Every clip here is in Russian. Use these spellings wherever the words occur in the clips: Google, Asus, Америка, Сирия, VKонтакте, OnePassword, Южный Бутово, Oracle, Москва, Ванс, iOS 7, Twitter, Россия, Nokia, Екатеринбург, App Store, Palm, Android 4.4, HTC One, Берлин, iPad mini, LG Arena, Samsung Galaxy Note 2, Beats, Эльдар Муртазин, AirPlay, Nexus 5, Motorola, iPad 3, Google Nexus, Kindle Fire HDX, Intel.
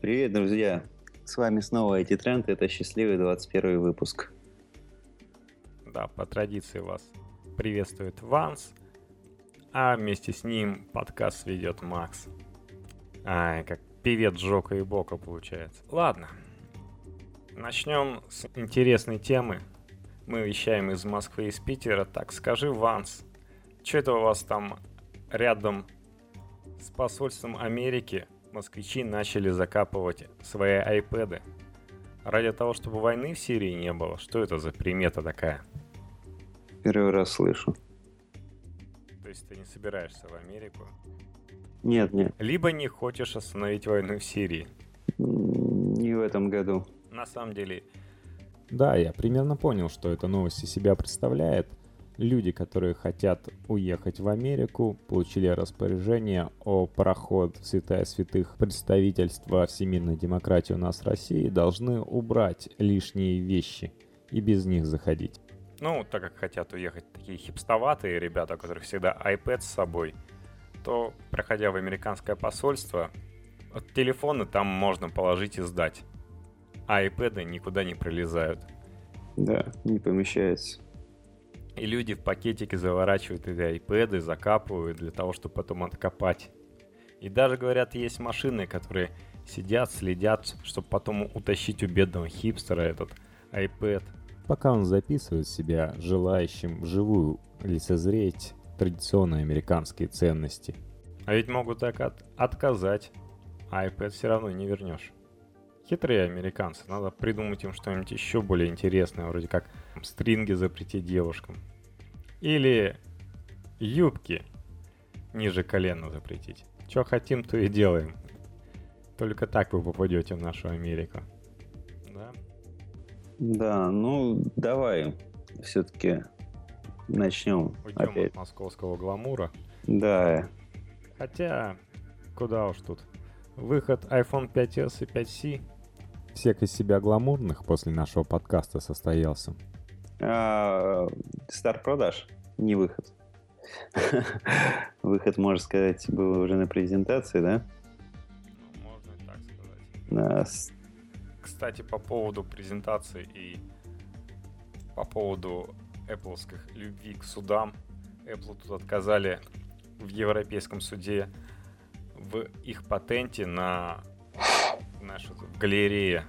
Привет, друзья! С вами снова IT-тренд, это счастливый 21 выпуск. Да, по традиции вас приветствует Ванс, а вместе с ним подкаст ведет Макс. Как певец Жока и Бока получается. Ладно, начнем с интересной темы. Мы вещаем из Москвы и из Питера. Так, скажи, Ванс, что это у вас там рядом с посольством Америки? Москвичи начали закапывать свои айпэды ради того, чтобы войны в Сирии не было. Что это за примета такая? Первый раз слышу. То есть ты не собираешься в Америку? Нет. Либо не хочешь остановить войну в Сирии? Не в этом году. На самом деле... Да, я примерно понял, что эта новость из себя представляет. Люди, которые хотят уехать в Америку, получили распоряжение о проход в святая святых представительства всемирной демократии у нас в России, должны убрать лишние вещи и без них заходить. Ну, так как хотят уехать такие хипстоватые ребята, у которых всегда iPad с собой, то, проходя в американское посольство, телефоны там можно положить и сдать, а iPad никуда не пролезают. Да, не помещается. И люди в пакетики заворачивают эти айпэды, закапывают для того, чтобы потом откопать. И даже, говорят, есть машины, которые сидят, следят, чтобы потом утащить у бедного хипстера этот айпэд. Пока он записывает себя желающим вживую лицезреть традиционные американские ценности. А ведь могут так отказать, а айпэд все равно не вернешь. Хитрые американцы, надо придумать им что-нибудь еще более интересное, вроде как стринги запретить девушкам. Или юбки ниже колена запретить. Че хотим, то и делаем. Только так вы попадете в нашу Америку. Да? Да, ну давай все-таки начнем. Уйдем опять от московского гламура. Да. Хотя, куда уж тут. Выход iPhone 5S и 5C. Всех из себя гламурных после нашего подкаста состоялся. Старт продаж, не выход. Выход, можно сказать, был уже на презентации, да? Можно и так сказать. Кстати, по поводу презентации и по поводу Apple'ских любви к судам. Apple тут отказали в Европейском суде в их патенте на нашу галерею,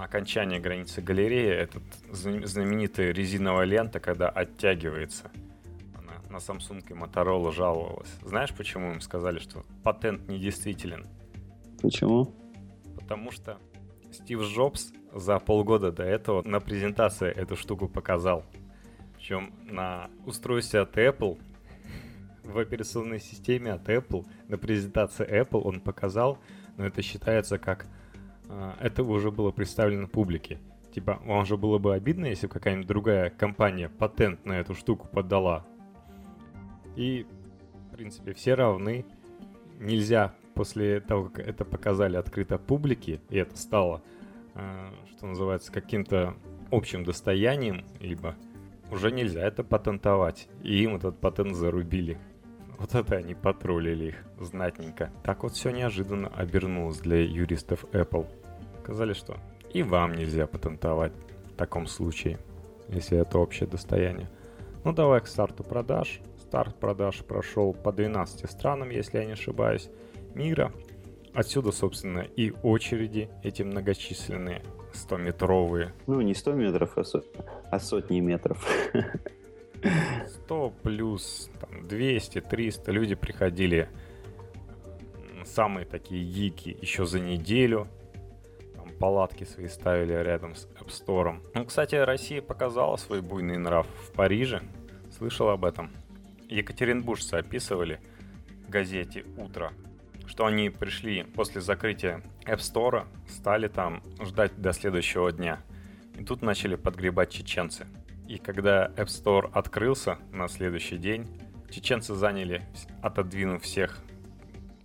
окончание границы галереи, этот знаменитая резиновая лента, когда оттягивается. Она на Samsung и Motorola жаловалась. Знаешь, почему им сказали, что патент недействителен? Почему? Потому что Стив Джобс за полгода до этого на презентации эту штуку показал. Причем на устройстве от Apple, в операционной системе от Apple, на презентации Apple он показал, но это считается как... Это уже было представлено публике. Типа, вам же было бы обидно, если бы какая-нибудь другая компания патент на эту штуку подала. И, в принципе, все равны. Нельзя после того, как это показали открыто публике, и это стало, что называется, каким-то общим достоянием, либо уже нельзя это патентовать. И им этот патент зарубили. Вот это они потроллили их знатненько. Так вот все неожиданно обернулось для юристов Apple. Сказали, что и вам нельзя патентовать в таком случае, если это общее достояние. Ну давай к старту продаж. Старт продаж прошел по 12 странам, если я не ошибаюсь, мира. Отсюда, собственно, и очереди эти многочисленные 100-метровые. Ну не 100 метров, а сотни метров. 100 плюс там, 200, 300. Люди приходили самые такие гики еще за неделю. Там палатки свои ставили рядом с App Store. Ну, кстати, Россия показала свой буйный нрав в Париже. Слышал об этом. Екатеринбуржцы описывали в газете «Утро», что они пришли после закрытия App Store, стали там ждать до следующего дня. И тут начали подгребать чеченцы. И когда App Store открылся на следующий день, чеченцы заняли, отодвинув всех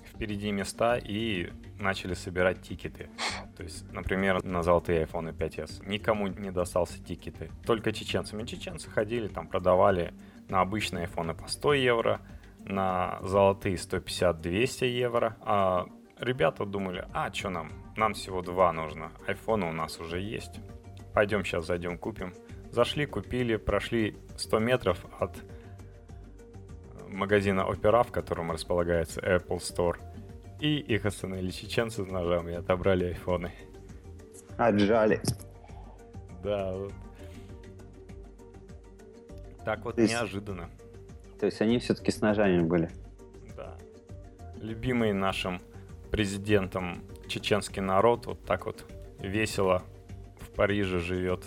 впереди места, и начали собирать тикеты. То есть, например, на золотые iPhone 5S. Никому не достался тикеты. Только чеченцам. И чеченцы ходили, там продавали на обычные iPhone по 100 евро, на золотые 150-200 евро, а ребята думали, что нам? Нам всего два нужно, айфона у нас уже есть. Пойдем сейчас зайдем купим. Зашли, купили, прошли 100 метров от магазина Opera, в котором располагается Apple Store. И их остановили чеченцы с ножами, отобрали айфоны. Отжали. Да, вот. Так вот, неожиданно. То есть они все-таки с ножами были. Да. Любимый нашим президентом чеченский народ вот так вот весело в Париже живет.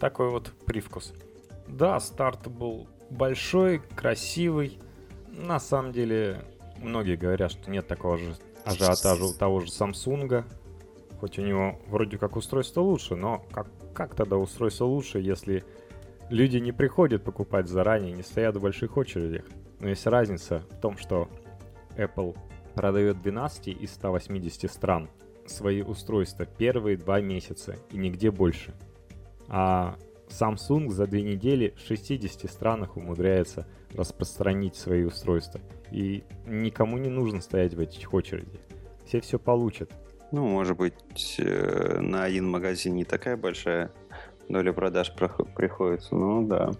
Такой вот привкус. Да, старт был большой, красивый. На самом деле, многие говорят, что нет такого же ажиотажа у того же Samsung. Хоть у него вроде как устройство лучше, но как тогда устройство лучше, если люди не приходят покупать заранее, не стоят в больших очередях? Но есть разница в том, что Apple продает в 12 из 180 стран свои устройства первые 2 месяца и нигде больше. А Samsung за 2 недели в 60 странах умудряется распространить свои устройства. И никому не нужно стоять в этих очередях. Все получат. Ну, может быть, на один магазин не такая большая доля продаж приходится, ну да.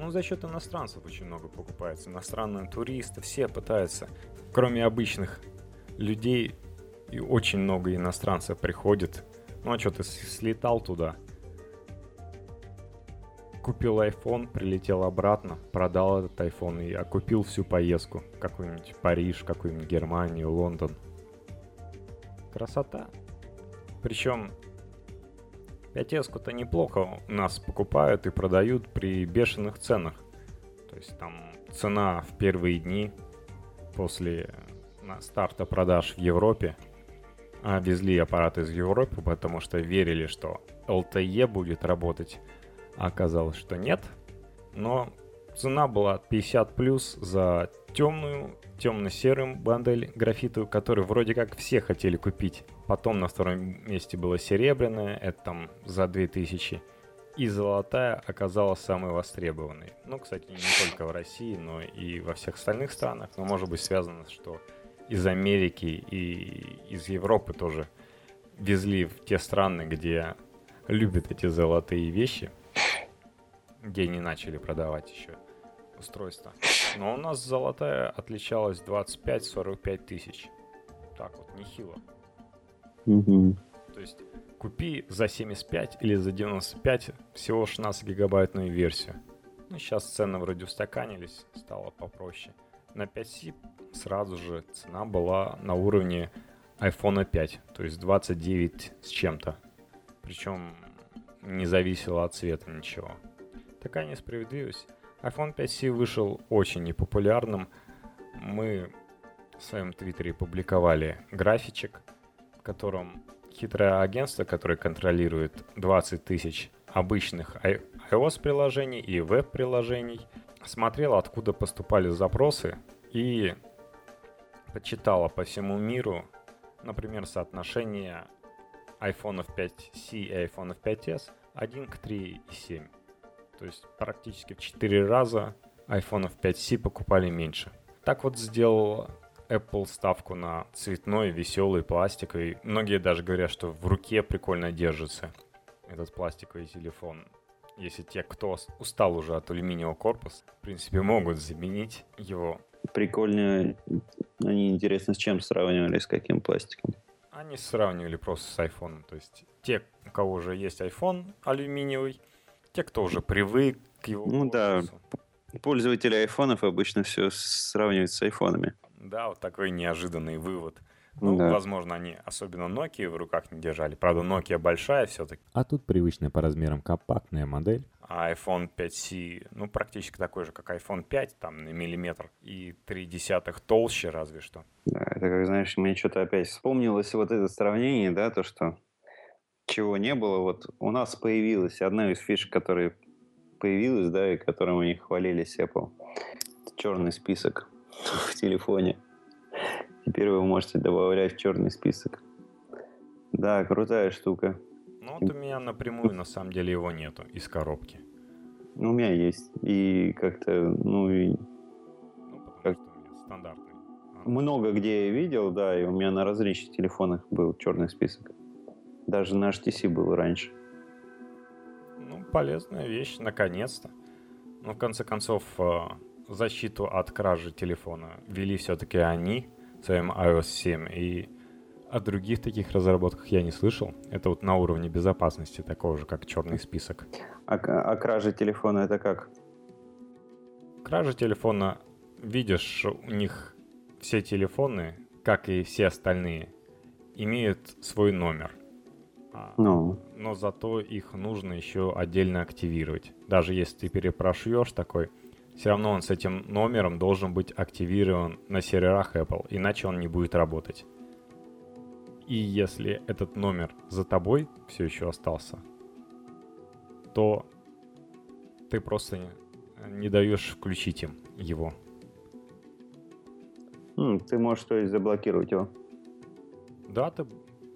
Ну, за счет иностранцев очень много покупается. Иностранные туристы, все пытаются. Кроме обычных людей, и очень много иностранцев приходит. Ну, а что, ты слетал туда, купил iPhone, прилетел обратно, продал этот iPhone и окупил всю поездку. Какой-нибудь Париж, какую-нибудь Германию, Лондон. Красота. Причем 5S-ку-то неплохо у нас покупают и продают при бешеных ценах. То есть там цена в первые дни после старта продаж в Европе. А везли аппарат из Европы, потому что верили, что LTE будет работать. А оказалось, что нет. Но цена была 50 плюс за темную, темно-серую модель графитовую, которую вроде как все хотели купить. Потом на втором месте была серебряная, это там за 2000. И золотая оказалась самой востребованной. Ну, кстати, не только в России, но и во всех остальных странах. Но может быть связано, что из Америки и из Европы тоже везли в те страны, где любят эти золотые вещи. Где не начали продавать еще устройства. Но у нас золотая отличалась 25-45 тысяч. Так вот, нехило. Угу. То есть купи за 75 или за 95 всего 16-гигабайтную версию. Ну, сейчас цены вроде устаканились, стало попроще. На 5C сразу же цена была на уровне iPhone 5, то есть 29 с чем-то. Причем не зависело от цвета ничего. Такая несправедливость. iPhone 5C вышел очень непопулярным. Мы в своем твиттере публиковали графичек, в котором хитрое агентство, которое контролирует 20 тысяч обычных iOS-приложений и веб-приложений, смотрело, откуда поступали запросы, и подсчитало по всему миру, например, соотношение iPhone 5C и iPhone 5S 1 к 3,7. То есть практически в 4 раза iPhone 5C покупали меньше. Так вот сделал Apple ставку на цветной, веселый, пластиковый. Многие даже говорят, что в руке прикольно держится этот пластиковый телефон. Если те, кто устал уже от алюминиевого корпуса, в принципе, могут заменить его. Прикольно. Они, интересно, с чем сравнивали, с каким пластиком? Они сравнивали просто с iPhone. То есть те, у кого уже есть iPhone алюминиевый, те, кто уже привык к его корпусу. Ну да, пользователи айфонов обычно все сравнивают с айфонами. Да, вот такой неожиданный вывод. Ну, да. Возможно, они особенно Nokia в руках не держали. Правда, Nokia большая все-таки. А тут привычная по размерам компактная модель. А iPhone 5C, ну, практически такой же, как iPhone 5, там, на миллиметр и 0,3 толще разве что. Да, это, как знаешь, мне что-то опять вспомнилось вот это сравнение, да, то, что чего не было, вот у нас появилась одна из фишек, которая появилась, да, и которым у них хвалились Apple. Это черный список в телефоне. Теперь вы можете добавлять в черный список. Да, крутая штука. Ну вот у меня напрямую, на самом деле, его нету из коробки. Ну, у меня есть. И как-то, ну, и... Ну, потому что у меня стандартный. много где я видел, да, и у меня на различных телефонах был черный список. Даже на HTC был раньше. Ну, полезная вещь, наконец-то. Но, в конце концов, защиту от кражи телефона ввели все-таки они своим iOS 7. И о других таких разработках я не слышал. Это вот на уровне безопасности, такого же, как черный список. А кражи телефона это как? Кража телефона, видишь, у них все телефоны, как и все остальные, имеют свой номер. No. Но зато их нужно еще отдельно активировать. Даже если ты перепрошьешь такой, все равно он с этим номером должен быть активирован на серверах Apple, иначе он не будет работать. И если этот номер за тобой все еще остался, то ты просто не даешь включить им его. Ты можешь, то есть, заблокировать его? Да, ты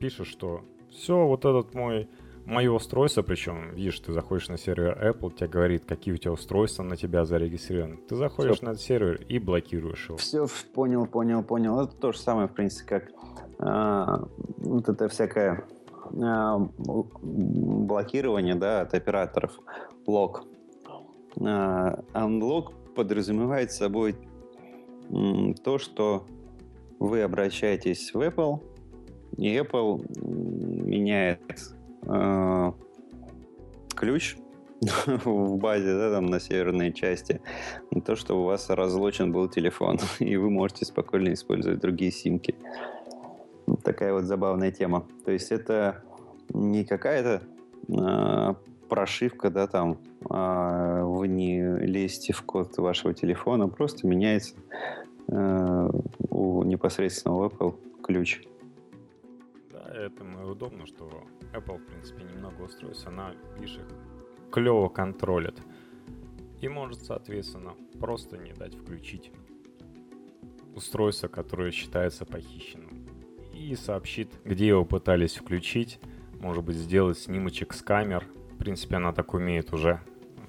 пишешь, что все, вот этот мое устройство, причем, видишь, ты заходишь на сервер Apple, тебе говорит, какие у тебя устройства на тебя зарегистрированы. Ты заходишь все на этот сервер и блокируешь его. Все, понял. Это то же самое, в принципе, как вот это всякое блокирование, да, от операторов. Лок. Unlock подразумевает собой то, что вы обращаетесь в Apple, и Apple меняет ключ в базе, да, там на северной части, на то, что у вас разлочен был телефон, и вы можете спокойно использовать другие симки. Вот такая вот забавная тема. То есть это не какая-то прошивка, да, там вы не лезете в код вашего телефона, просто меняется у непосредственного Apple ключ. Да, это удобно, что Apple, в принципе, немного устройств, она, видишь, их клево контролит. И может, соответственно, просто не дать включить устройство, которое считается похищенным. И сообщит, где его пытались включить, может быть, сделать снимочек с камер. В принципе, она так умеет уже.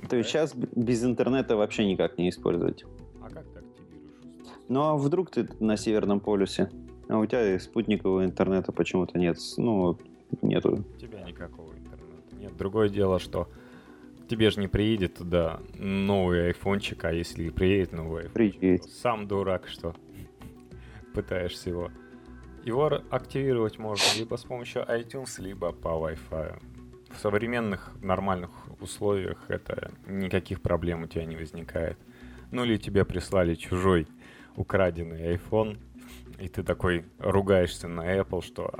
То есть сейчас без интернета вообще никак не использовать. А как ты активируешь? Ну, а вдруг ты на Северном полюсе, а у тебя спутникового интернета почему-то нет. Ну, нету. У тебя никакого интернета нет. Другое дело, что тебе же не приедет туда новый айфончик, а если и приедет новый айфончик, сам дурак, что пытаешься его активировать можно либо с помощью iTunes, либо по Wi-Fi. В современных нормальных условиях это никаких проблем у тебя не возникает. Ну или тебе прислали чужой украденный iPhone, и ты такой ругаешься на Apple, что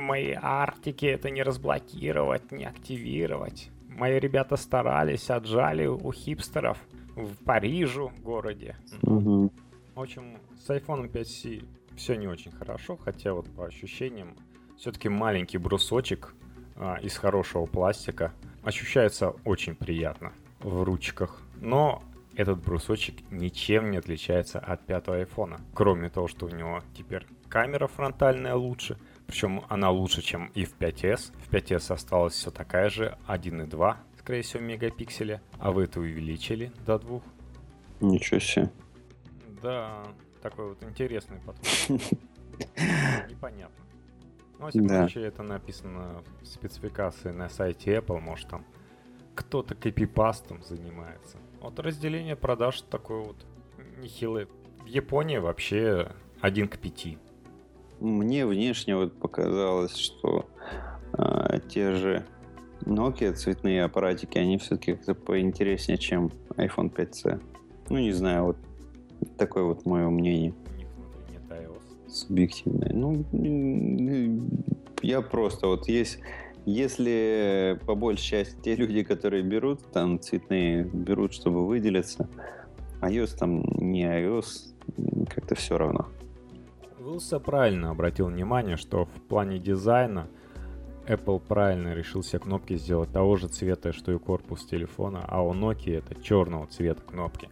мои артики это не разблокировать, не активировать. Мои ребята старались, отжали у хипстеров в Париже городе. Угу. В общем, с iPhone 5C все не очень хорошо, хотя вот по ощущениям все-таки маленький брусочек из хорошего пластика. Ощущается очень приятно в ручках. Но этот брусочек ничем не отличается от пятого айфона. Кроме того, что у него теперь камера фронтальная лучше. Причем она лучше, чем и в 5S. В 5S осталась все такая же. 1,2, скорее всего, мегапикселя. А вы это увеличили до 2. Ничего себе. Да, такой вот интересный подход. Непонятно. Ну, во всяком случае, это написано в спецификации на сайте Apple, может, там кто-то копипастом занимается. Вот разделение продаж такое вот нехилое. В Японии вообще 1:5. Мне внешне вот показалось, что те же Nokia цветные аппаратики, они все-таки как-то поинтереснее, чем iPhone 5C. Ну, не знаю, вот такое вот мое мнение. Субъективное. Ну, я просто вот если по большей части те люди, которые берут, там цветные, берут, чтобы выделиться, iOS там не iOS, как-то все равно. Вилса правильно обратил внимание, что в плане дизайна Apple правильно решил все кнопки сделать того же цвета, что и корпус телефона, а у Nokia это черного цвета кнопки.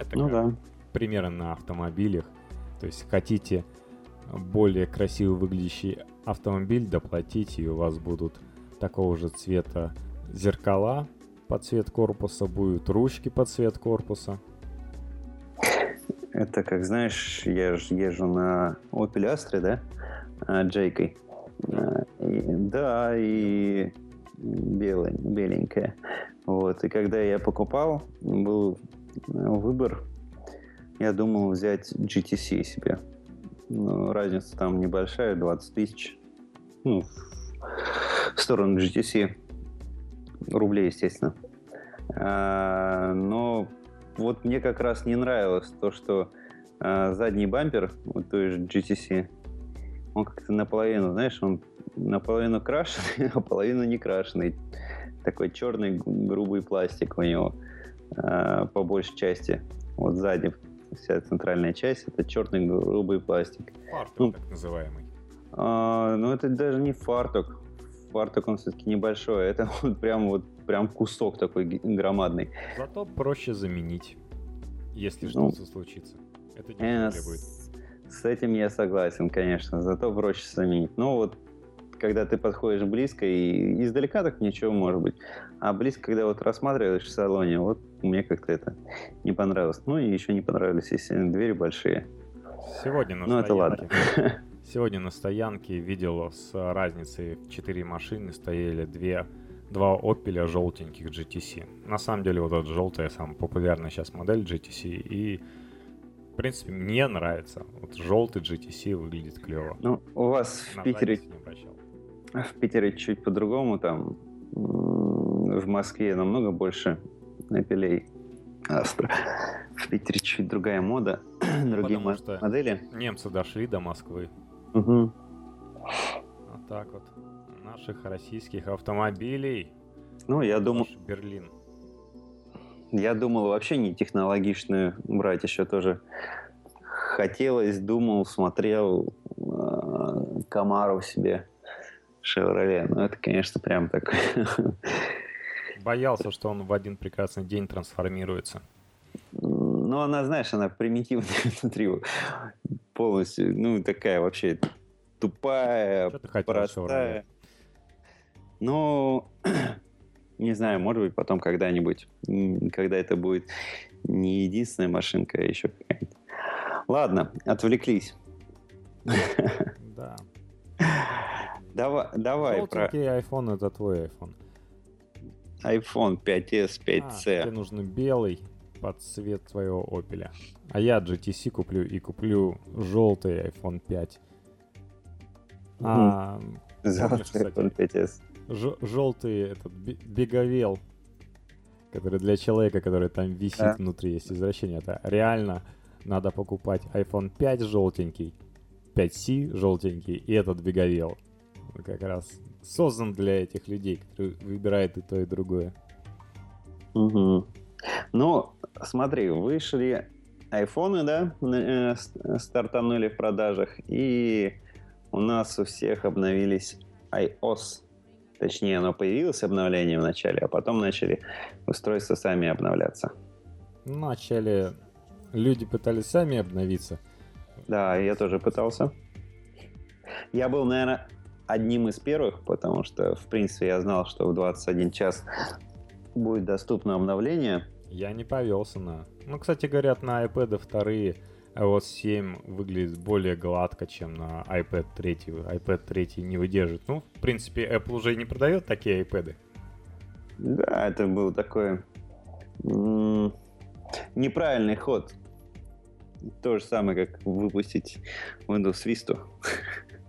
Это примеры на автомобилях. То есть хотите более красиво выглядящий автомобиль доплатить, и у вас будут такого же цвета зеркала под цвет корпуса, будут ручки под цвет корпуса. Это как, знаешь, я же езжу на Opel Astra, да, Джейкой. Да, и беленькая. Вот. И когда я покупал, был выбор, я думал взять GTC себе. Но разница там небольшая, 20 тысяч. Ну, в сторону GTC. Рублей, естественно. Но вот мне как раз не нравилось то, что задний бампер, вот, то есть GTC, он как-то наполовину, знаешь, он наполовину крашеный, а половину не крашеный. Такой черный грубый пластик у него по большей части. Вот сзади вся центральная часть — это черный грубый пластик. Фартук, ну, так называемый. Ну, это даже не фартук. Фартук он все-таки небольшой. Это вот прям кусок такой громадный. Зато проще заменить, если что-то случится. Это не требует. С этим я согласен, конечно. Зато проще заменить. Но вот когда ты подходишь близко, и издалека так ничего может быть. А близко, когда вот рассматриваешь в салоне, вот мне как-то это не понравилось. Ну и еще не понравились, естественно, двери большие. Сегодня на стоянке видел с разницей в 4 машины стояли два Opel желтеньких GTC. На самом деле вот эта желтая самая популярная сейчас модель GTC, и в принципе мне нравится. Вот желтый GTC выглядит клево. Ну, у вас в Питере... В Питере чуть по-другому, там в Москве намного больше Opel Astra. В Питере чуть другая мода, другие модели. Немцы дошли до Москвы. Угу. Вот так вот. Наших российских автомобилей. Ну, я думал... Берлин. Я думал вообще не технологичную брать еще тоже. Хотелось, думал, смотрел Камару себе. Шевроле, ну это, конечно, прям так. Боялся, что он в один прекрасный день трансформируется. Ну, она, знаешь, она примитивная внутри полностью, ну, такая вообще тупая, простая. Ну, не знаю, может быть, потом когда-нибудь, когда это будет не единственная машинка, а еще какая-нибудь. Ладно, отвлеклись. Да. Давай желтенький iPhone — это твой iPhone. iPhone 5S, 5C. Тебе нужен белый под цвет твоего Opel. А я GTC куплю и куплю желтый iPhone 5. Желтый iPhone 5S. Желтый этот беговел, который для человека, который там висит внутри, есть извращение. Это реально надо покупать iPhone 5 желтенький, 5C желтенький и этот беговел. Как раз создан для этих людей, которые выбирают и то, и другое. Угу. Ну, смотри, вышли айфоны, да, стартанули в продажах, и у нас у всех обновились iOS. Точнее, оно появилось обновление в начале, а потом начали устройства сами обновляться. Вначале люди пытались сами обновиться. Да, я тоже пытался. Я был, наверное, одним из первых, потому что, в принципе, я знал, что в 21 час будет доступно обновление. Я не повелся на... Ну, кстати, говорят, на iPad 2 iOS 7 выглядит более гладко, чем на iPad 3. iPad 3 не выдержит. Ну, в принципе, Apple уже не продает такие iPad. Да, это был такой неправильный ход. То же самое, как выпустить Windows Vista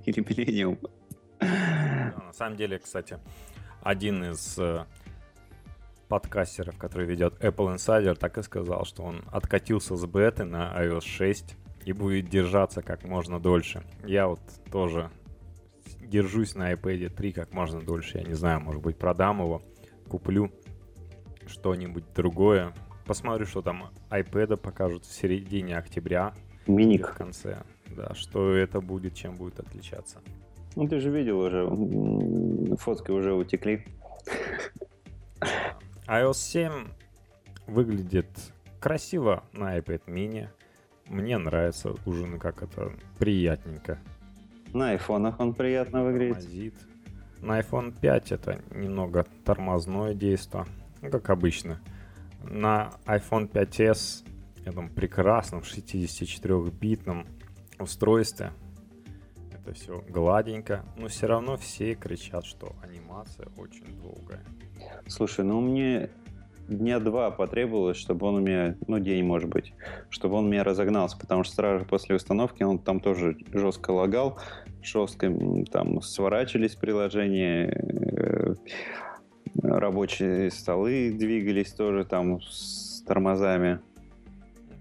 или Millennium. На самом деле, кстати, один из подкастеров, который ведет Apple Insider, так и сказал, что он откатился с беты на iOS 6 и будет держаться как можно дольше. Я вот тоже держусь на iPad 3 как можно дольше. Я не знаю, может быть, продам его, куплю что-нибудь другое. Посмотрю, что там iPad покажут в середине октября. Миник. В конце. Да, что это будет, чем будет отличаться. Ну, ты же видел уже, фотки уже утекли. iOS 7 выглядит красиво на iPad mini. Мне нравится ужин, как это приятненько. На айфонах он приятно выглядит. Тормозит. На iPhone 5 это немного тормозное действие, ну, как обычно. На iPhone 5s этом прекрасном 64-битном устройстве. Это все гладенько, но все равно все кричат, что анимация очень долгая. Слушай, ну мне дня два потребовалось, чтобы он у меня, ну день может быть, чтобы он у меня разогнался, потому что сразу после установки он там тоже жестко лагал, жестко там сворачивались приложения, рабочие столы двигались тоже там с тормозами.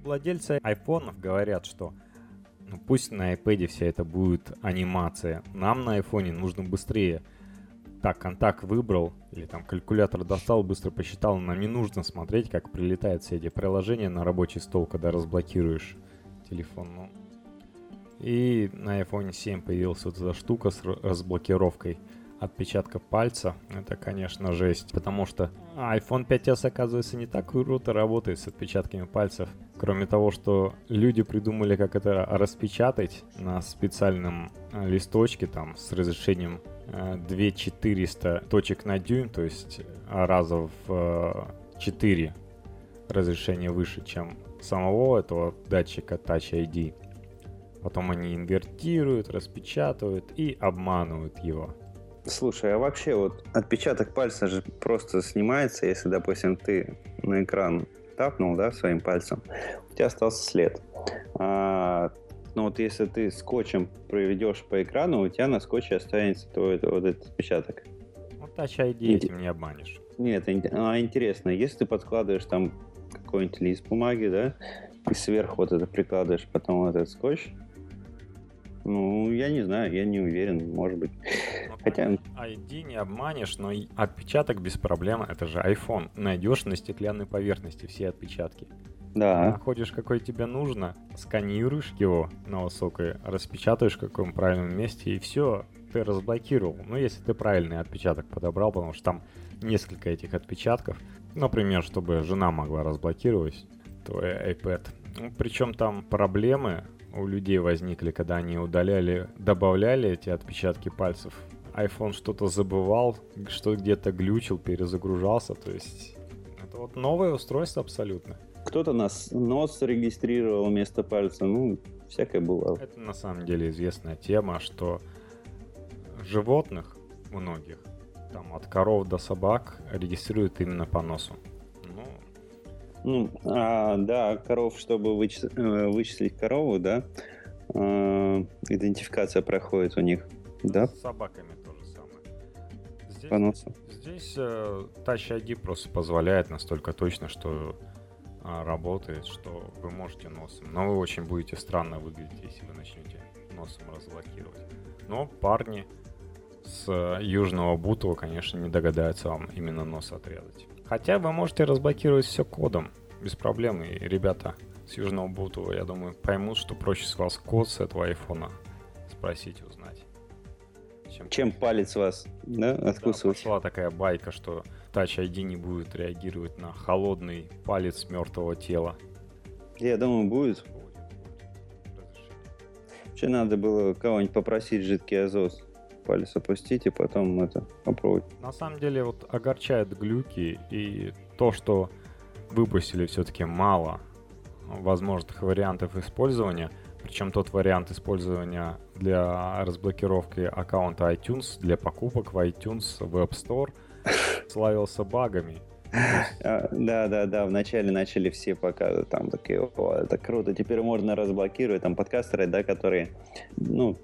Владельцы айфонов говорят, что пусть на iPad вся это будет анимация. Нам на iPhone нужно быстрее. Так, контакт выбрал или там калькулятор достал, быстро посчитал. Нам не нужно смотреть, как прилетают все эти приложения на рабочий стол, когда разблокируешь телефон. И на iPhone 7 появилась вот эта штука с разблокировкой отпечатка пальца. Это, конечно, жесть, потому что iPhone 5s, оказывается, не так круто работает с отпечатками пальцев. Кроме того, что люди придумали, как это распечатать на специальном листочке там с разрешением 2400 точек на дюйм, то есть раза в 4 разрешение выше, чем самого этого датчика Touch ID. Потом они инвертируют, распечатывают и обманывают его. Слушай, а вообще вот отпечаток пальца же просто снимается, если, допустим, ты на экран тапнул, да, своим пальцем, у тебя остался след. Но вот если ты скотчем проведешь по экрану, у тебя на скотче останется твой вот этот отпечаток. Вот Touch ID этим не обманешь. Нет, интересно, если ты подкладываешь там какой-нибудь лист бумаги, да, и сверху вот это прикладываешь, потом вот этот скотч, ну, я не знаю, я не уверен, может быть. Но хотя ID не обманешь, но и отпечаток без проблем, это же iPhone. Найдешь на стеклянной поверхности все отпечатки. Да. Находишь, какой тебе нужно, сканируешь его на высокой, распечатаешь в каком правильном месте, и все, ты разблокировал. Ну, если ты правильный отпечаток подобрал, потому что там несколько этих отпечатков. Например, чтобы жена могла разблокировать твой iPad. Ну, причем там проблемы у людей возникли, когда они удаляли, добавляли эти отпечатки пальцев. iPhone что-то забывал, что где-то глючил, перезагружался. То есть это вот новое устройство абсолютно. Кто-то нас нос регистрировал вместо пальца, ну, всякое бывало. Это на самом деле известная тема, что животных многих, там от коров до собак, регистрируют именно по носу. Ну, да, коров, чтобы вычислить корову, да, идентификация проходит у них, да? С собаками то же самое. Здесь, по носу. Здесь Touch ID просто позволяет настолько точно, что работает, что вы можете носом. Но вы очень будете странно выглядеть, если вы начнете носом разблокировать. Но парни с Южного Бутова, конечно, не догадаются вам именно нос отрезать. Хотя вы можете разблокировать все кодом, без проблем. И ребята с Южного Бутова, я думаю, поймут, что проще с вас код с этого айфона спросить и узнать. Чем палец вас, да, откусывает? Да, пошла такая байка, что Touch ID не будет реагировать на холодный палец мертвого тела. Я думаю, будет. Вообще надо было кого-нибудь попросить жидкий азот. Палец опустить и потом это попробовать. На самом деле вот огорчают глюки и то, что выпустили все-таки мало возможных вариантов использования. Причем тот вариант использования для разблокировки аккаунта iTunes, для покупок в iTunes, в App Store, славился багами. Да, вначале начали все показывать, там такие, о, это круто, теперь можно разблокировать, там подкастеры, да, которые делали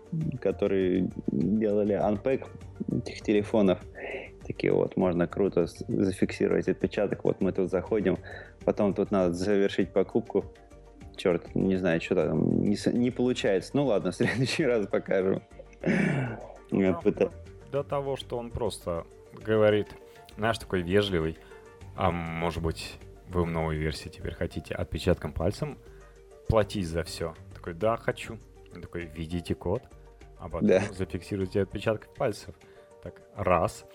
анпэк этих телефонов, такие вот, можно круто зафиксировать отпечаток, вот мы тут заходим, потом тут надо завершить покупку, черт, не знаю, что там, не получается, ну ладно, в следующий раз покажу. До того, что он просто говорит, знаешь, такой вежливый, а может быть, вы в новой версии теперь хотите отпечатком пальцем платить за все? Такой, да, хочу. Он такой, введите код, а потом зафиксируйте отпечаток пальцев. Так, раз.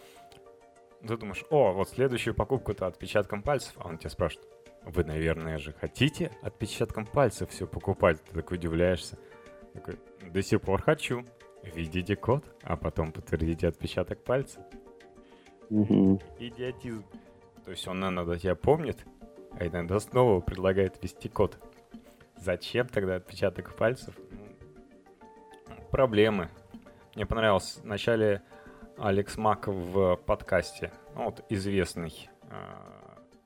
Ты думаешь, о, вот следующую покупку-то отпечатком пальцев. А он тебя спрашивает, вы, наверное, же хотите отпечатком пальцев все покупать? Ты такой удивляешься. Такой, до сих пор хочу. Введите код, а потом подтвердите отпечаток пальца. Идиотизм. То есть он, наверное, тебя помнит, а иногда снова предлагают ввести код. Зачем тогда отпечаток пальцев? Проблемы. Мне понравился в начале Алекс Мак в подкасте. Ну, вот известный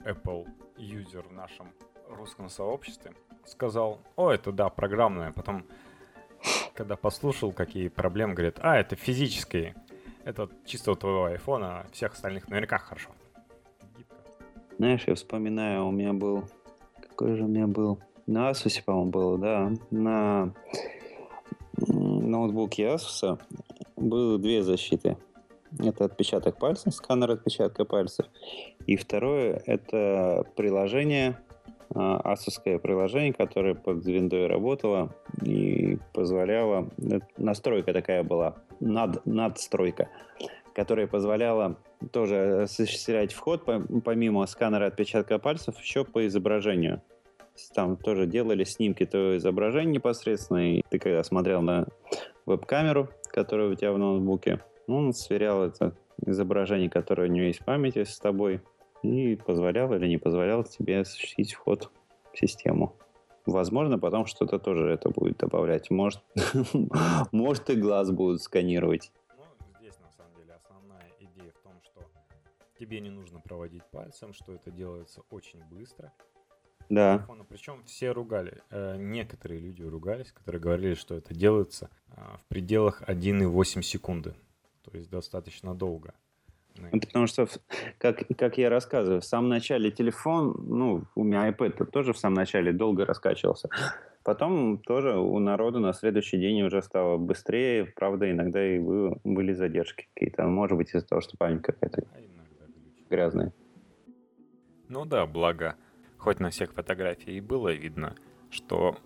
Apple юзер в нашем русском сообществе сказал: «О, это да, программное». Потом, когда послушал, какие проблемы, говорит: «А, это физические. Это чисто у твоего айфона, а всех остальных наверняка хорошо». Знаешь, я вспоминаю, у меня был... Какой же у меня был? На Asus, по-моему, был, да. На ноутбуке Asus было две защиты. Это отпечаток пальцев, сканер отпечатка пальцев. И второе — это приложение, Asusское приложение, которое под виндой работало и позволяло... Настройка такая была, надстройка, которая позволяла тоже осуществлять вход, помимо сканера отпечатка пальцев, еще по изображению. Там тоже делали снимки твоего изображения непосредственно, и ты когда смотрел на веб-камеру, которая у тебя в ноутбуке, он сверял это изображение, которое у него есть в памяти, с тобой, и позволял или не позволял тебе осуществить вход в систему. Возможно, потом что-то тоже это будет добавлять. Может, и глаз будут сканировать. Тебе не нужно проводить пальцем, что это делается очень быстро. Да. Причем все ругали. Некоторые люди ругались, которые говорили, что это делается в пределах 1,8 секунды. То есть достаточно долго. Это потому что, как я рассказываю, в самом начале телефон, у меня iPad тоже в самом начале долго раскачивался. Потом тоже у народа на следующий день уже стало быстрее. Правда, иногда и были задержки какие-то. Может быть, из-за того, что память какая-то... грязные. Ну да, благо, хоть на всех фотографиях и было видно, что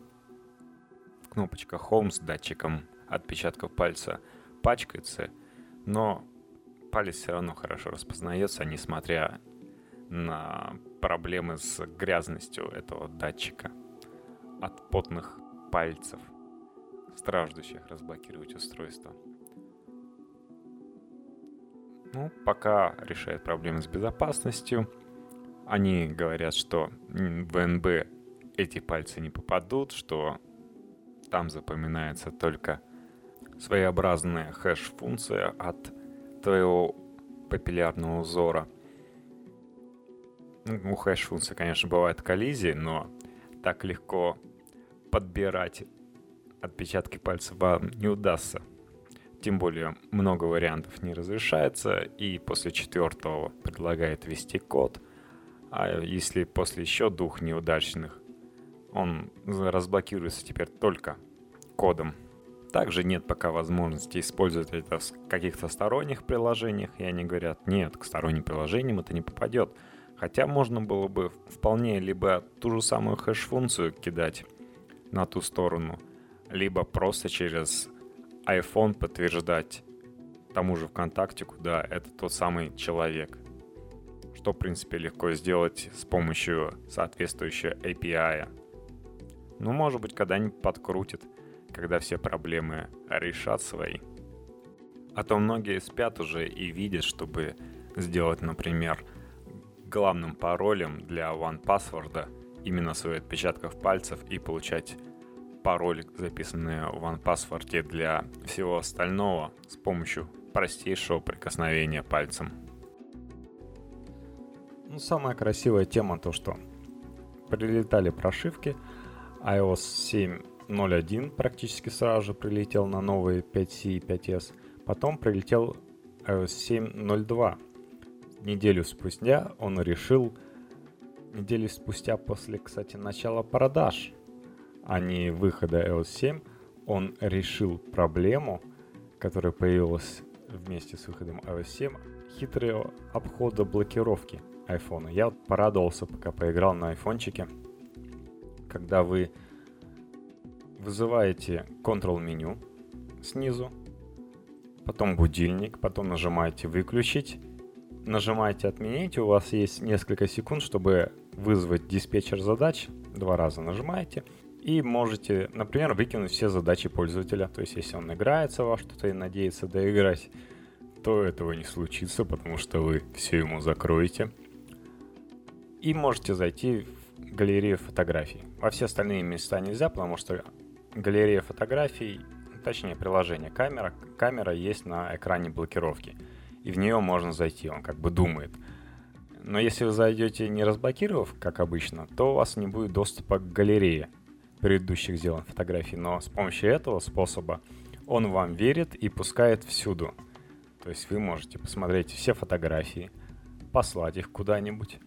кнопочка Home с датчиком отпечатков пальца пачкается, но палец все равно хорошо распознается, несмотря на проблемы с грязностью этого датчика от потных пальцев, страждущих разблокировать устройство. Пока решает проблемы с безопасностью. Они говорят, что в НБ эти пальцы не попадут, что там запоминается только своеобразная хэш-функция от твоего папиллярного узора. У хэш-функции, конечно, бывают коллизии, но так легко подбирать отпечатки пальцев вам не удастся. Тем более, много вариантов не разрешается, и после 4-го предлагает ввести код. А если после еще 2 неудачных, он разблокируется теперь только кодом. Также нет пока возможности использовать это в каких-то сторонних приложениях, и они говорят: нет, к сторонним приложениям это не попадет. Хотя можно было бы вполне либо ту же самую хэш-функцию кидать на ту сторону, либо просто через iPhone подтверждать тому же ВКонтакте, куда это тот самый человек. Что, в принципе, легко сделать с помощью соответствующего API. Может быть, когда-нибудь подкрутит, когда все проблемы решат свои. А то многие спят уже и видят, чтобы сделать, например, главным паролем для OnePassword именно свои отпечатков пальцев и получать пароль, записанный в OnePassword для всего остального с помощью простейшего прикосновения пальцем. Самая красивая тема то, что прилетали прошивки. iOS 7.0.1 практически сразу же прилетел на новые 5C и 5S. Потом прилетел iOS 7.0.2. Неделю спустя после, кстати, начала продаж, а не выхода iOS 7, он решил проблему, которая появилась вместе с выходом iOS 7, хитрого обхода блокировки iPhone. Я порадовался, пока поиграл на айфончике. Когда вы вызываете Ctrl-меню снизу, потом будильник, потом нажимаете «Выключить», нажимаете «Отменить», у вас есть несколько секунд, чтобы вызвать диспетчер задач, 2 раза нажимаете, и можете, например, выкинуть все задачи пользователя. То есть, если он играется во что-то и надеется доиграть, то этого не случится, потому что вы все ему закроете. и можете зайти в галерею фотографий. Во все остальные места нельзя, потому что галерея фотографий, точнее приложение камера есть на экране блокировки, и в нее можно зайти, он как бы думает. Но если вы зайдете, не разблокировав, как обычно, то у вас не будет доступа к галерее предыдущих сделанных фотографий. Но с помощью этого способа он вам верит и пускает всюду. То есть вы можете посмотреть все фотографии, послать их куда-нибудь.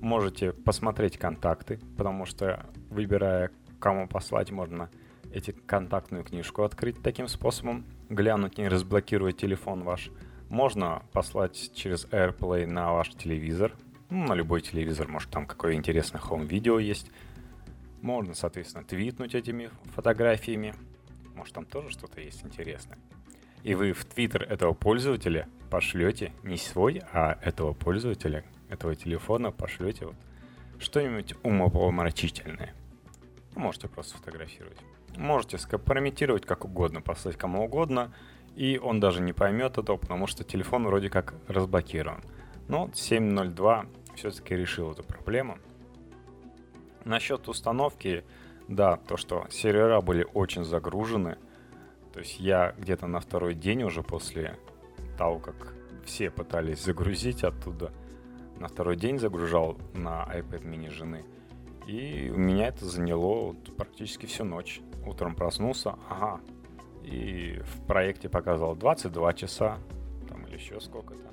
Можете посмотреть контакты, потому что, выбирая, кому послать, можно эти контактную книжку открыть таким способом, глянуть, не разблокируя телефон ваш. Можно послать через AirPlay на ваш телевизор, на любой телевизор, может там какое интересное хоум-видео есть. Можно, соответственно, твитнуть этими фотографиями, может там тоже что-то есть интересное. И вы в Twitter этого пользователя пошлете не свой, а этого пользователя, этого телефона пошлете вот что-нибудь умопомрачительное. Можете просто сфотографировать. Можете скомпрометировать как угодно, послать кому угодно, и он даже не поймет этого, потому что телефон вроде как разблокирован. Но 7.02 все-таки решил эту проблему. Насчет установки, да, то, что сервера были очень загружены. То есть я где-то на второй день уже после того, как все пытались загрузить оттуда, на второй день загружал на iPad mini жены. И у меня это заняло практически всю ночь. Утром проснулся, и в проекте показал 22 часа, там или еще сколько-то.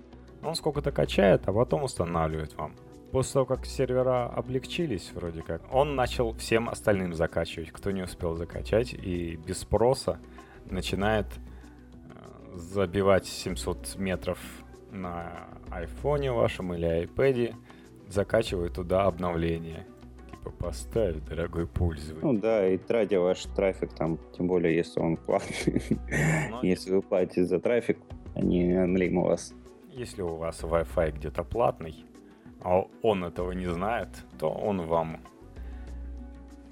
Он сколько-то качает, а потом устанавливает вам. После того, как сервера облегчились вроде как, он начал всем остальным закачивать, кто не успел закачать, и без спроса начинает забивать 700 метров на айфоне вашем или айпэде, закачивая туда обновления. Поставь, дорогой пользователь. Ну да, и тратя ваш трафик там, тем более, если он платный. Если вы платите за трафик, они лим у вас. Если у вас Wi-Fi где-то платный, а он этого не знает, то он вам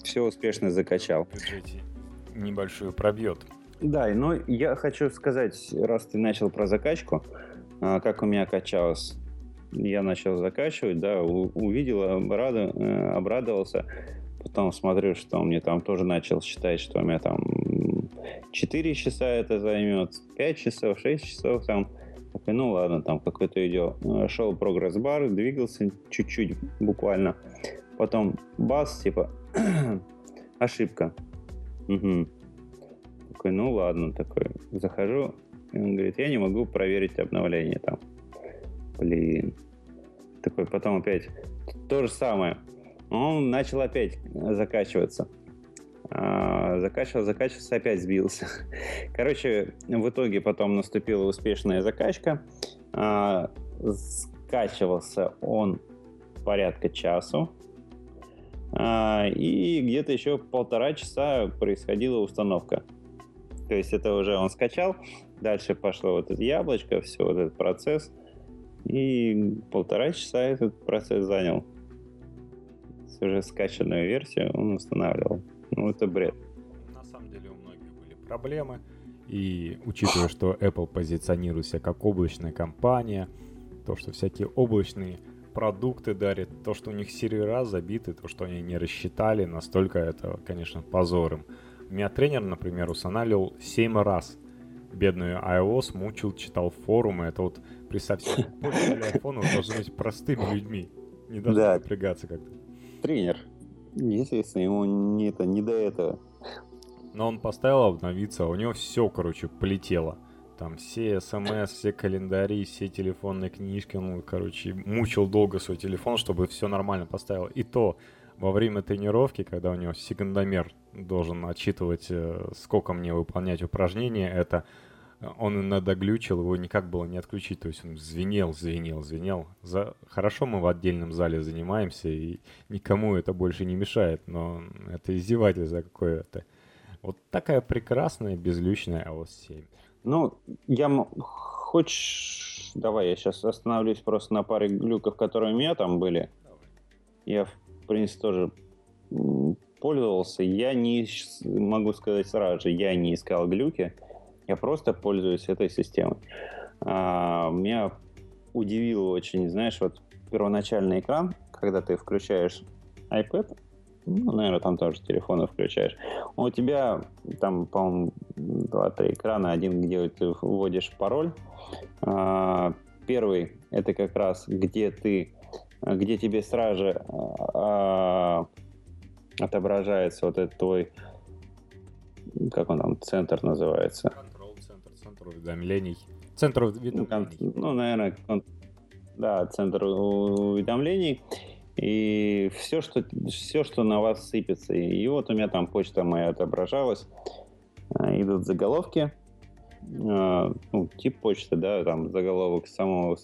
все успешно закачал. Небольшую пробьет. Да, но я хочу сказать, раз ты начал про закачку, как у меня качалось. Я начал закачивать, да, увидел, обрадовался. Потом смотрю, что он мне там тоже начал считать, что у меня там 4 часа это займет, 5 часов, 6 часов там. Ну ладно, там какое-то видео. Шел прогресс-бар, двигался чуть-чуть буквально. Потом бас, типа, ошибка. Угу. Такой, ну ладно, такой, захожу. Он говорит, я не могу проверить обновление там. Блин. Такой, потом опять то же самое. Он начал опять закачиваться. Закачивался, опять сбился. Короче, в итоге потом наступила успешная закачка. Скачивался он порядка часу. И где-то еще полтора часа происходила установка. То есть это уже он скачал. Дальше пошло вот это яблочко, все вот этот процесс. И полтора часа этот процесс занял. Уже скачанную версию он устанавливал. Ну, это бред. На самом деле у многих были проблемы. И учитывая, что Apple позиционирует себя как облачная компания, то, что всякие облачные продукты дарят, то, что у них сервера забиты, то, что они не рассчитали, настолько это, конечно, позором. У меня тренер, например, устанавливал 7 раз. Бедную iOS мучил, читал форумы. Это вот, представьте, пользователи айфона должны быть простыми людьми. Не должны напрягаться как-то. Тренер. Естественно, ему не до этого. Но он поставил обновиться, а у него все, короче, полетело. Там все смс, все календари, все телефонные книжки. Он, короче, мучил долго свой телефон, чтобы все нормально поставил. И то во время тренировки, когда у него секундомер должен отчитывать, сколько мне выполнять упражнения, это он иногда глючил, его никак было не отключить, то есть он звенел. Хорошо, мы в отдельном зале занимаемся, и никому это больше не мешает, но это издевательство какое-то. Вот такая прекрасная, безглючная iOS 7. Ну, хочешь... Давай, я сейчас остановлюсь просто на паре глюков, которые у меня там были. Я, в принципе, тоже... пользовался, я не могу сказать сразу же, я не искал глюки, я просто пользуюсь этой системой. Меня удивило очень, знаешь, вот первоначальный экран, когда ты включаешь iPad, ну, наверное, там тоже телефоны включаешь, у тебя там, по-моему, 2-3 экрана. Один, где ты вводишь пароль. Первый — это как раз где тебе сразу же отображается вот этот твой, как он там, центр называется? Центр уведомлений. Центр уведомлений. Ну, наверное, да, центр уведомлений. И все, что на вас сыпется. И вот у меня там почта моя отображалась. Идут заголовки. Ну, тип почты, да, там заголовок самого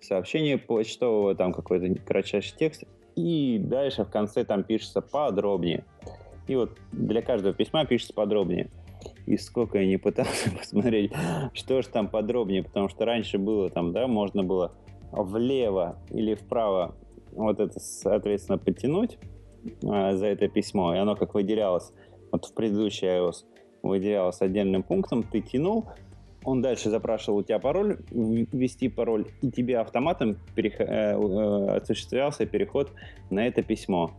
сообщения почтового, там какой-то кратчайший текст. И дальше в конце там пишется подробнее. И вот для каждого письма пишется подробнее. И сколько я не пытался посмотреть, что же там подробнее, потому что раньше было там, да, можно было влево или вправо вот это, соответственно, подтянуть за это письмо, и оно как выделялось, вот в предыдущий iOS выделялось отдельным пунктом, ты тянул, он дальше запрашивал у тебя пароль, ввести пароль, и тебе автоматом осуществлялся переход на это письмо.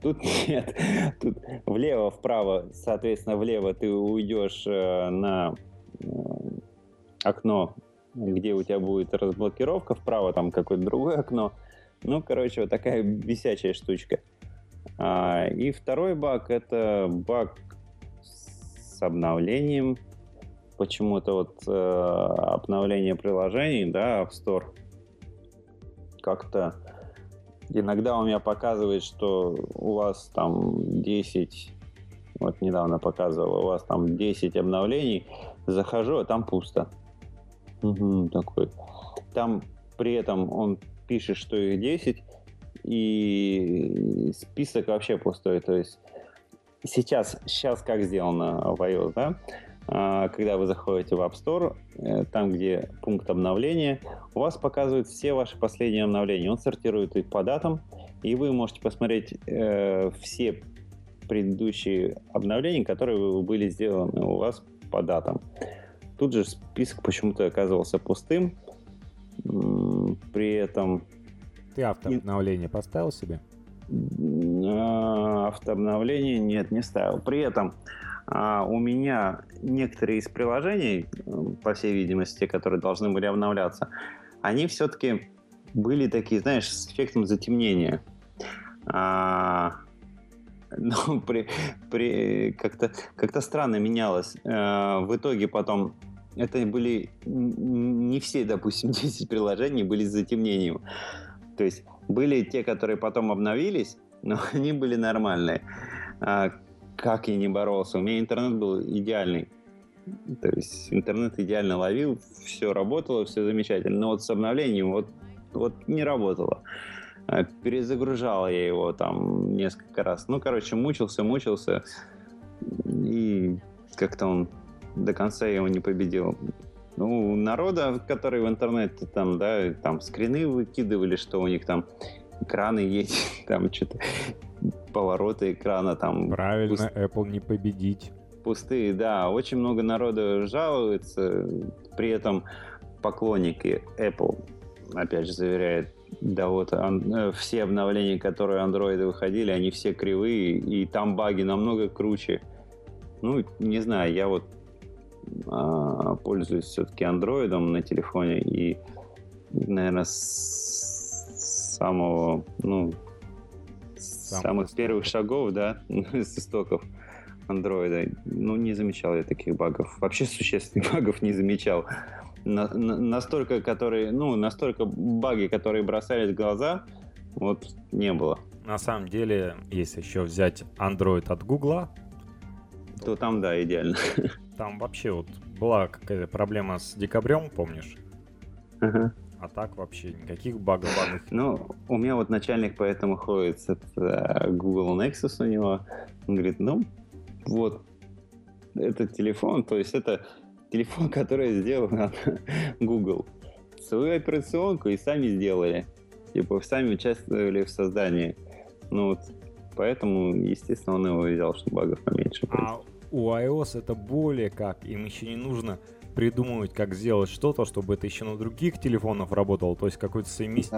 Тут нет, тут влево-вправо, соответственно, влево ты уйдешь на окно, где у тебя будет разблокировка, вправо там какое-то другое окно. Ну, короче, вот такая висячая штучка. И второй баг — это баг с обновлением. Почему-то вот обновление приложений, да, App Store, как-то иногда у меня показывает, что у вас там 10, вот недавно показывал, у вас там 10 обновлений, захожу, а там пусто. Угу, такой. Там при этом он пишет, что их 10, и список вообще пустой. То есть сейчас как сделано в iOS, да? Когда вы заходите в App Store, там, где пункт обновления, у вас показывают все ваши последние обновления. Он сортирует их по датам, и вы можете посмотреть все предыдущие обновления, которые были сделаны у вас по датам. Тут же список почему-то оказывался пустым. При этом... Ты автообновление поставил себе? Автообновление нет, не ставил. При этом у меня некоторые из приложений, по всей видимости, которые должны были обновляться, они все-таки были такие, знаешь, с эффектом затемнения. Но как-то странно менялось. В итоге потом... Это были не все, допустим, 10 приложений были с затемнением. То есть были те, которые потом обновились, но они были нормальные. Как я не боролся? У меня интернет был идеальный. То есть интернет идеально ловил, все работало, все замечательно. Но вот с обновлением вот не работало. Перезагружал я его там несколько раз. Ну, короче, мучился. И как-то он... До конца я его не победил. Ну, у народа, который в интернете там, да, там скрины выкидывали, что у них там экраны есть, там что-то, повороты экрана там. Правильно, Apple не победить. Пустые, да. Очень много народа жалуется, при этом поклонники Apple, опять же, заверяют, да вот все обновления, которые Android выходили, они все кривые, и там баги намного круче. Ну, не знаю, я вот пользуюсь все-таки андроидом на телефоне, и, наверное, с самых первых шагов, да, с истоков андроида, ну, не замечал я таких багов. Вообще существенных багов не замечал. Настолько баги, которые бросались в глаза, вот не было. На самом деле, если еще взять Android от Google, то там, да, идеально. Там вообще вот была какая-то проблема с декабрем, помнишь? Ага. А так вообще никаких багов. Ну, у меня вот начальник поэтому ходит с Google Nexus у него. Он говорит, ну, вот этот телефон, то есть это телефон, который сделал Google. Свою операционку и сами сделали. Типа сами участвовали в создании. Ну вот, поэтому, естественно, он его взял, чтобы багов поменьше будет. У iOS это более как, им еще не нужно придумывать, как сделать что-то, чтобы это еще на других телефонах работало, то есть какой-то совместимость,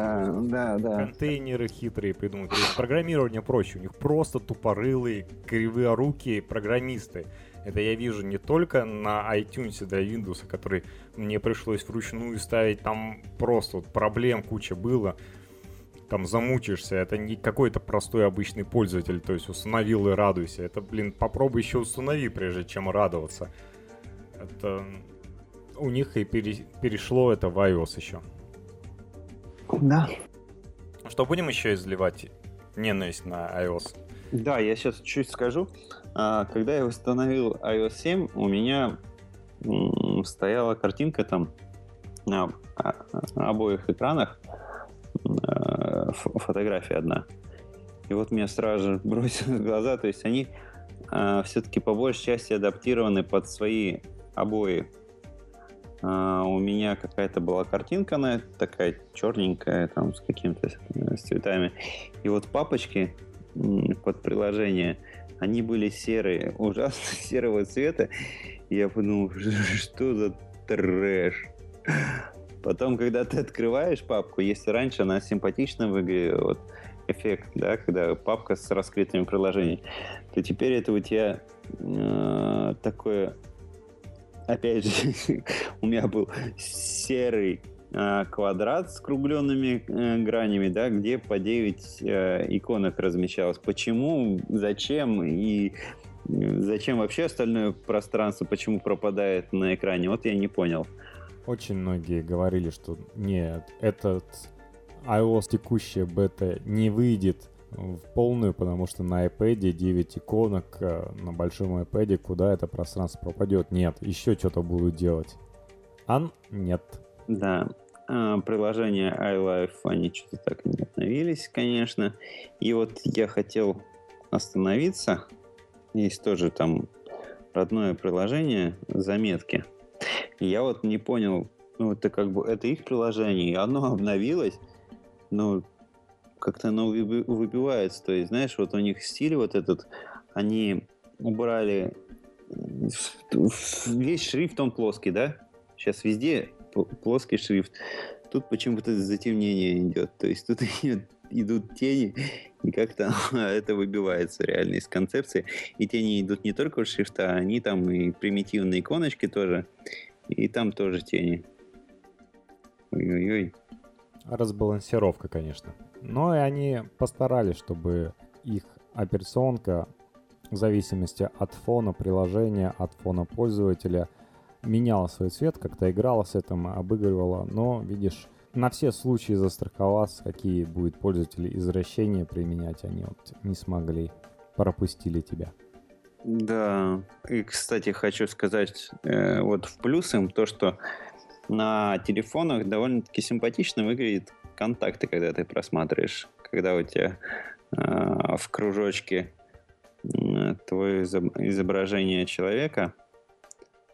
контейнеры хитрые придумывать. То есть программирование проще, у них просто тупорылые, криворукие программисты. Это я вижу не только на iTunes для Windows, который мне пришлось вручную ставить, там просто вот проблем куча было. Там замучишься, это не какой-то простой обычный пользователь, то есть установил и радуйся. Это, блин, попробуй еще установи, прежде чем радоваться. Это у них и перешло это в iOS еще. Да. Что, будем еще изливать ненависть на iOS? Да, я сейчас чуть скажу. Когда я установил iOS 7, у меня стояла картинка там на обоих экранах, фотография одна. И вот меня сразу же бросилось в глаза, то есть они все-таки по большей части адаптированы под свои обои. У меня какая-то была картинка, она такая черненькая, там с какими-то с цветами. И вот папочки под приложение, они были серые, ужасно серого цвета. И я подумал, что за трэш. Потом, когда ты открываешь папку, если раньше она симпатично выглядела, вот эффект, да, когда папка с раскрытыми приложениями, то теперь это у тебя такое, опять же, у меня был серый квадрат с кругленными гранями, да, где по 9 иконок размещалось. Почему, зачем и зачем вообще остальное пространство, почему пропадает на экране, вот я не понял. Очень многие говорили, что нет, этот iOS текущая бета не выйдет в полную, потому что на iPad 9 иконок, на большом iPad, куда это пространство пропадет? Нет, еще что-то будут делать. Нет. Да, приложение iLife, они что-то так и не обновились, конечно. И вот я хотел остановиться. Есть тоже там родное приложение «Заметки». Я вот не понял, ну, это как бы это их приложение, и оно обновилось, но как-то оно выбивается. То есть, знаешь, вот у них стиль вот этот, они убрали весь шрифт, он плоский, да? Сейчас везде плоский шрифт. Тут почему-то затемнение идет, то есть тут идут тени, и как-то это выбивается реально из концепции. И тени идут не только от шрифта, они там и примитивные иконочки тоже, и там тоже тени. Ой-ой-ой. Разбалансировка, конечно. Но и они постарались, чтобы их операционка в зависимости от фона приложения, от фона пользователя меняла свой цвет, как-то играла с этим, обыгрывала. Но, видишь, на все случаи застраховаться, какие будут пользователи извращения применять, они вот не смогли, пропустили тебя. Да, и, кстати, хочу сказать вот в плюс им то, что на телефонах довольно-таки симпатично выглядят контакты, когда ты просматриваешь, когда у тебя в кружочке твое изображение человека,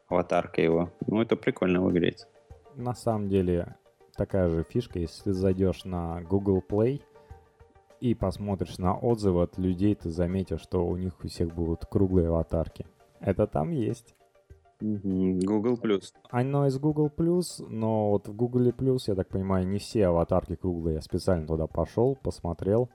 аватарка его, ну это прикольно выглядит. На самом деле такая же фишка, если ты зайдешь на Google Play и посмотришь на отзывы от людей, ты заметишь, что у них у всех будут круглые аватарки. Это там есть. Google+. Оно из Google+, но вот в Google+, я так понимаю, не все аватарки круглые. Я специально туда пошел, посмотрел.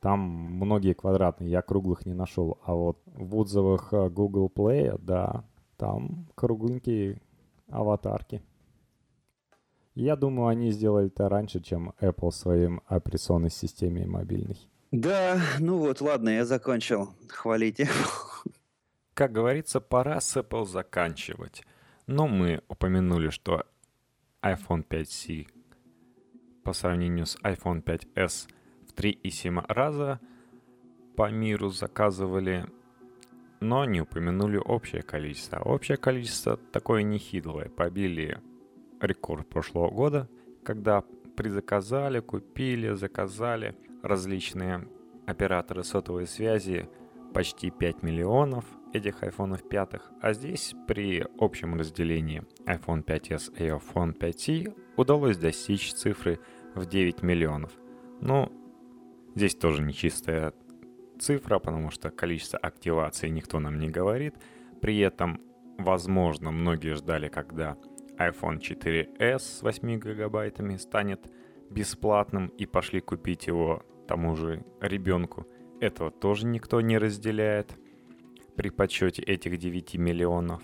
Там многие квадратные, я круглых не нашел. А вот в отзывах Google Play, да, там кругленькие аватарки. Я думаю, они сделали это раньше, чем Apple в своей операционной системе мобильной. Да, ну вот, ладно, я закончил. Хвалите. Как говорится, пора с Apple заканчивать. Но мы упомянули, что iPhone 5C по сравнению с iPhone 5S в 3,7 раза по миру заказывали, но не упомянули общее количество. Общее количество такое нехитрое, побили рекорд прошлого года, когда призаказали, купили, заказали различные операторы сотовой связи почти 5 миллионов этих iPhone 5. А здесь при общем разделении iPhone 5s и iPhone 5c удалось достичь цифры в 9 миллионов. Но здесь тоже нечистая цифра, потому что количество активаций никто нам не говорит. При этом Возможно, многие ждали, когда iPhone 4S с 8 гигабайтами станет бесплатным, и пошли купить его тому же ребенку. Этого тоже никто не разделяет при подсчете этих 9 миллионов.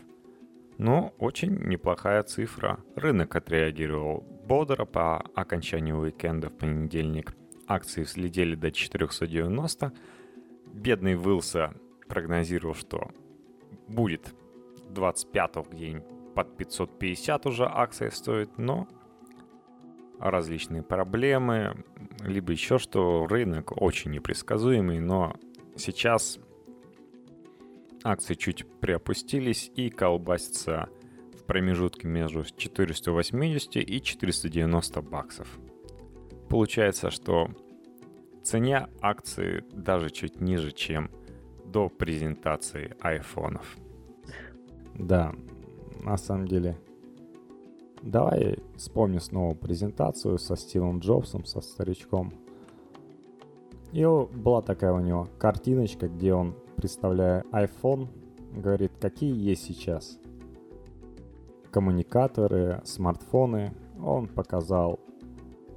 Но очень неплохая цифра. Рынок отреагировал бодро. По окончанию уикенда в понедельник акции взлетели до 490. Бедный Вилса прогнозировал, что будет 25-го где-нибудь под 550 уже акция стоит, но различные проблемы, либо еще что, рынок очень непредсказуемый, но сейчас акции чуть приопустились и колбасятся в промежутке между 480 и 490 баксов. Получается, что цена акции даже чуть ниже, чем до презентации айфонов. Да, на самом деле. Давай вспомним снова презентацию со Стивом Джобсом, со старичком. И была такая у него картиночка, где он, представляя iPhone, говорит, какие есть сейчас коммуникаторы, смартфоны. Он показал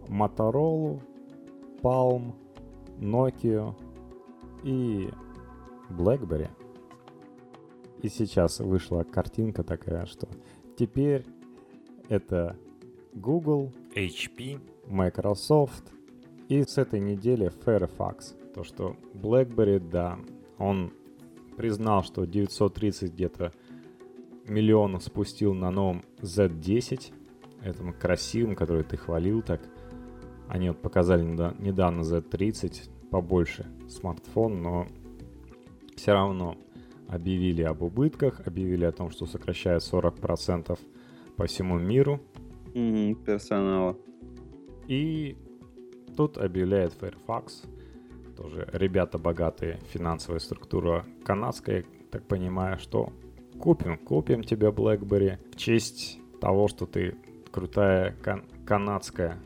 Motorola, Palm, Nokia и BlackBerry. И сейчас вышла картинка такая, что теперь это Google, HP, Microsoft и с этой недели Firefox. То, что BlackBerry, да, он признал, что 930 где-то миллионов спустил на новом Z10, этом красивом, который ты хвалил так. Они вот показали недавно Z30, побольше смартфон, но все равно объявили об убытках, объявили о том, что сокращают 40% по всему миру персонала. И тут объявляет Firefox, тоже ребята богатые, финансовая структура канадская, так понимаю, что купим тебя, BlackBerry, в честь того, что ты крутая канадская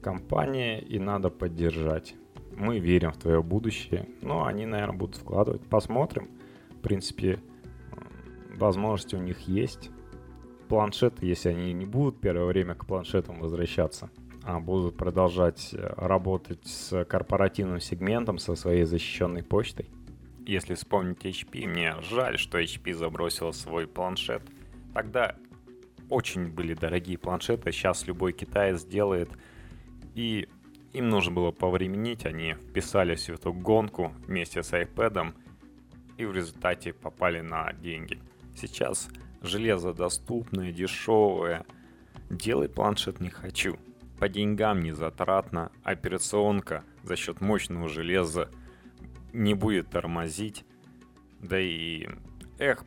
компания и надо поддержать. Мы верим в твое будущее, но они, наверное, будут вкладывать. Посмотрим. В принципе, возможности у них есть. Планшеты, если они не будут первое время к планшетам возвращаться, а будут продолжать работать с корпоративным сегментом, со своей защищенной почтой. Если вспомнить HP, мне жаль, что HP забросила свой планшет. Тогда очень были дорогие планшеты, сейчас любой китаец делает. И им нужно было повременить, они вписались в эту гонку вместе с iPad'ом, и в результате попали на деньги. Сейчас железо доступное, дешевое. Делай планшет не хочу. По деньгам не затратно. Операционка за счет мощного железа не будет тормозить. Да и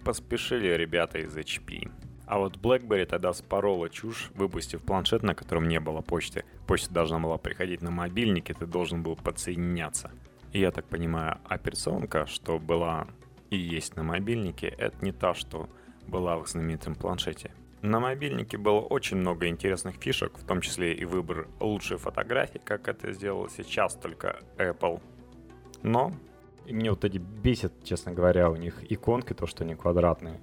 поспешили ребята из HP. А вот BlackBerry тогда спорола чушь, выпустив планшет, на котором не было почты. Почта должна была приходить на мобильнике, ты должен был подсоединяться. И я так понимаю, операционка, что была и есть на мобильнике, это не та, что была в знаменитом планшете. На мобильнике было очень много интересных фишек, в том числе и выбор лучшей фотографии, как это сделала сейчас только Apple. Но и мне вот эти бесят, честно говоря, у них иконки, то, что они квадратные.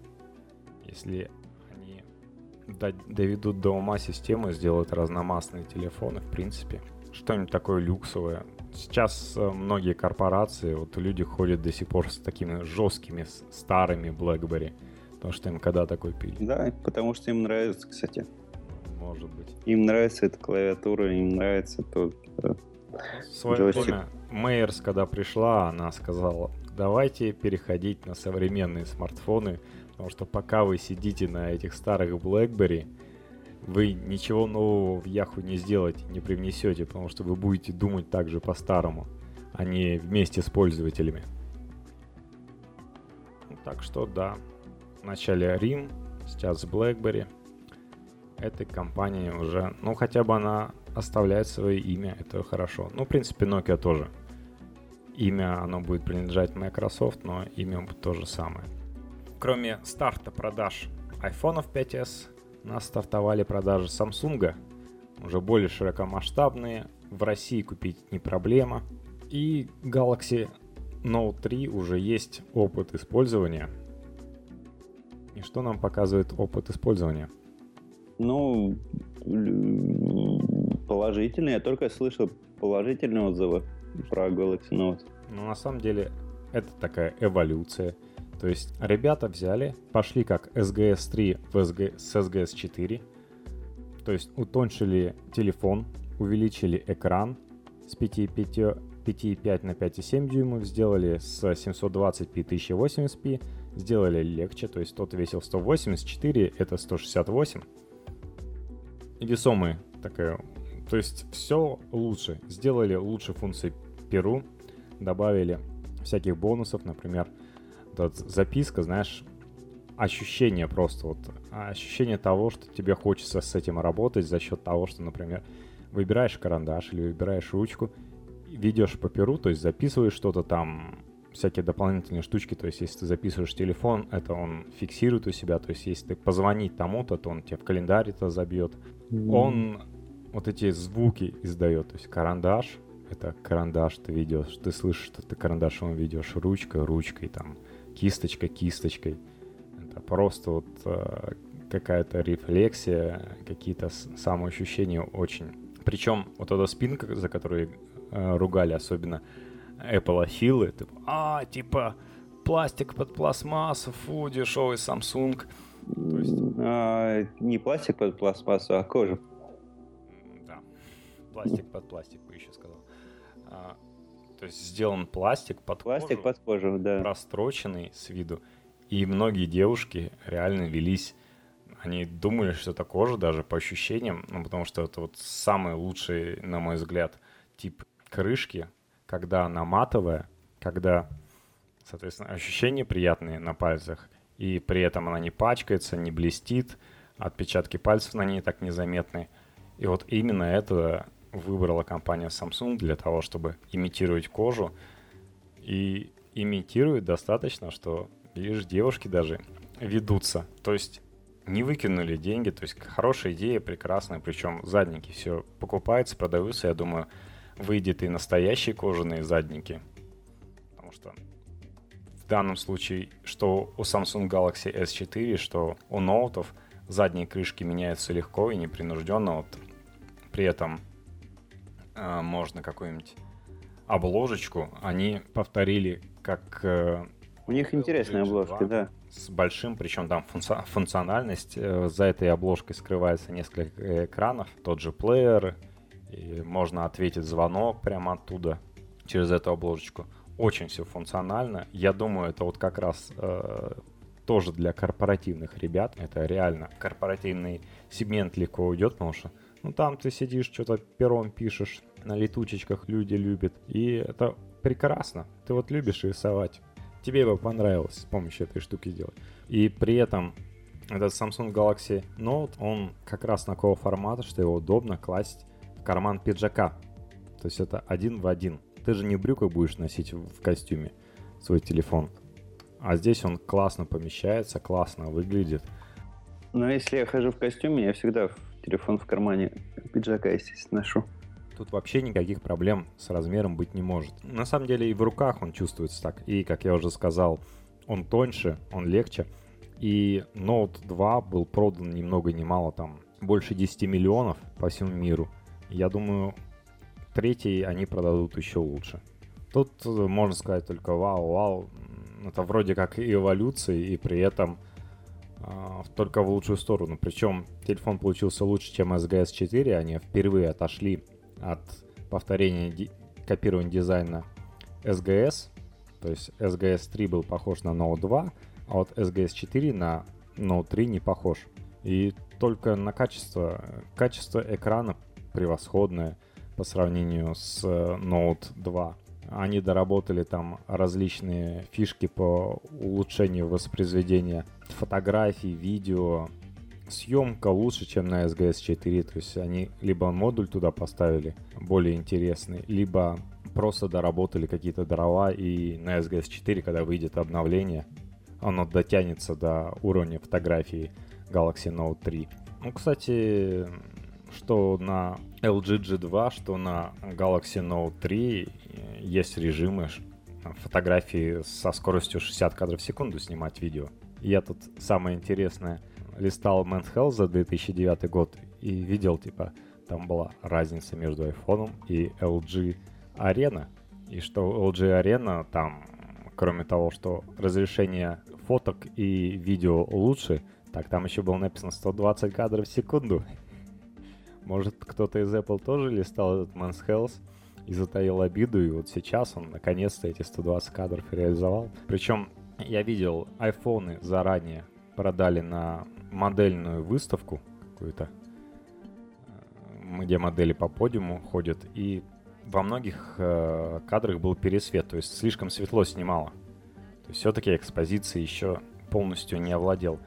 Если они доведут до ума систему, сделают разномастные телефоны, в принципе, что-нибудь такое люксовое. Сейчас многие корпорации, вот люди ходят до сих пор с такими жесткими старыми BlackBerry. Потому что им когда-то купили. Да, потому что им нравится, кстати. Может быть. Им нравится эта клавиатура, им нравится тот в свое джойстик. Время Мейерс, когда пришла, она сказала, давайте переходить на современные смартфоны, потому что пока вы сидите на этих старых BlackBerry, вы ничего нового в Яху не сделаете, не привнесете, потому что вы будете думать также по-старому, а не вместе с пользователями. Ну, так что да. Вначале Рим, сейчас BlackBerry. Этой компании уже, хотя бы она оставляет свое имя, это хорошо. В принципе, Nokia тоже. Имя, оно будет принадлежать Microsoft, но имя будет то же самое. Кроме старта продаж iPhone 5s, у нас стартовали продажи Samsung, уже более широкомасштабные. В России купить не проблема. И Galaxy Note 3 уже есть опыт использования. И что нам показывает опыт использования? Ну, положительный. Я только слышал положительные отзывы про Galaxy Note. Ну, на самом деле, это такая эволюция. То есть ребята взяли, пошли как SGS 3 с SGS 4. То есть утончили телефон, увеличили экран с 5,5 на 5,7 дюймов, сделали с 720p 1080p, сделали легче, то есть тот весил 184, это 168. Весомые такая, то есть все лучше. Сделали лучше функции Перу, добавили всяких бонусов, например, записка, знаешь, ощущение просто, вот ощущение того, что тебе хочется с этим работать за счет того, что, например, выбираешь карандаш или выбираешь ручку, ведешь по перу, то есть записываешь что-то там, всякие дополнительные штучки, то есть если ты записываешь телефон, это он фиксирует у себя, то есть если ты позвонить тому-то, то он тебе в календарь это забьет, он вот эти звуки издает, то есть карандаш, это карандаш ты ведешь, ты слышишь, что ты карандашом ведешь, ручкой, ручкой, там, кисточкой, кисточкой. Это просто вот какая-то рефлексия, какие-то самоощущения очень. Причем вот эта спинка, за которую ругали особенно Apple-афилы, типа пластик под пластмассу, фу, дешевый Samsung. То есть... не пластик под пластмассу, а кожа. Да, пластик под пластик, я еще сказал. То есть сделан пластик под кожу, под кожу, да. Простроченный с виду. И многие девушки реально велись, они думали, что это кожа даже по ощущениям, ну, потому что это вот самый лучший, на мой взгляд, тип крышки, когда она матовая, когда, соответственно, ощущения приятные на пальцах, и при этом она не пачкается, не блестит, отпечатки пальцев на ней так незаметны. И вот именно это выбрала компания Samsung для того, чтобы имитировать кожу. И имитирует достаточно, что лишь девушки даже ведутся. То есть не выкинули деньги. То есть хорошая идея, прекрасная. Причем задники все покупаются, продаются. Я думаю, выйдет и настоящие кожаные задники. Потому что в данном случае, что у Samsung Galaxy S4, что у ноутов, задние крышки меняются легко и непринужденно. Вот. При этом можно какую-нибудь обложечку. Они повторили как... У них интересные обложки, да. С большим, причем там функциональность. За этой обложкой скрывается несколько экранов. Тот же плеер. И можно ответить звонок прямо оттуда через эту обложечку. Очень все функционально. Я думаю, это вот как раз тоже для корпоративных ребят. Это реально корпоративный сегмент легко уйдет, потому что ну там ты сидишь, что-то пером пишешь, на летучечках люди любят. И это прекрасно. Ты вот любишь рисовать. Тебе бы понравилось с помощью этой штуки сделать. И при этом этот Samsung Galaxy Note, он как раз такого формата, что его удобно класть в карман пиджака. То есть это один в один. Ты же не в брюках будешь носить в костюме свой телефон. А здесь он классно помещается, классно выглядит. Но если я хожу в костюме, я всегда телефон в кармане пиджака, естественно, ношу. Тут вообще никаких проблем с размером быть не может. На самом деле и в руках он чувствуется так. И, как я уже сказал, он тоньше, он легче. И Note 2 был продан ни много ни мало, там, больше 10 миллионов по всему миру. Я думаю, третий они продадут еще лучше. Тут можно сказать только вау-вау. Это вроде как и эволюция, и при этом только в лучшую сторону. Причем телефон получился лучше, чем SGS 4. Они впервые отошли от повторения копирования дизайна SGS. То есть SGS 3 был похож на Note 2, а вот SGS 4 на Note 3 не похож. И только на качество. Качество экрана превосходное по сравнению с Note 2. Они доработали там различные фишки по улучшению воспроизведения фотографий, видео. Съемка лучше, чем на SGS 4, то есть они либо модуль туда поставили более интересный, либо просто доработали какие-то дрова, и на SGS 4, когда выйдет обновление, оно дотянется до уровня фотографии Galaxy Note 3. Ну, кстати, что на LG G2, что на Galaxy Note 3 есть режимы фотографии со скоростью 60 кадров в секунду снимать видео. Я тут, самое интересное, листал Men's Health за 2009 год и видел, типа, там была разница между iPhone и LG Arena. И что LG Arena, там, кроме того, что разрешение фоток и видео лучше, так там еще было написано 120 кадров в секунду. Может, кто-то из Apple тоже листал этот Men's Health и затаил обиду, и вот сейчас он наконец-то эти 120 кадров реализовал. Причем я видел, айфоны заранее продали на модельную выставку какую-то, где модели по подиуму ходят, и во многих кадрах был пересвет, то есть слишком светло снимало. То есть все-таки экспозиции еще полностью не овладел.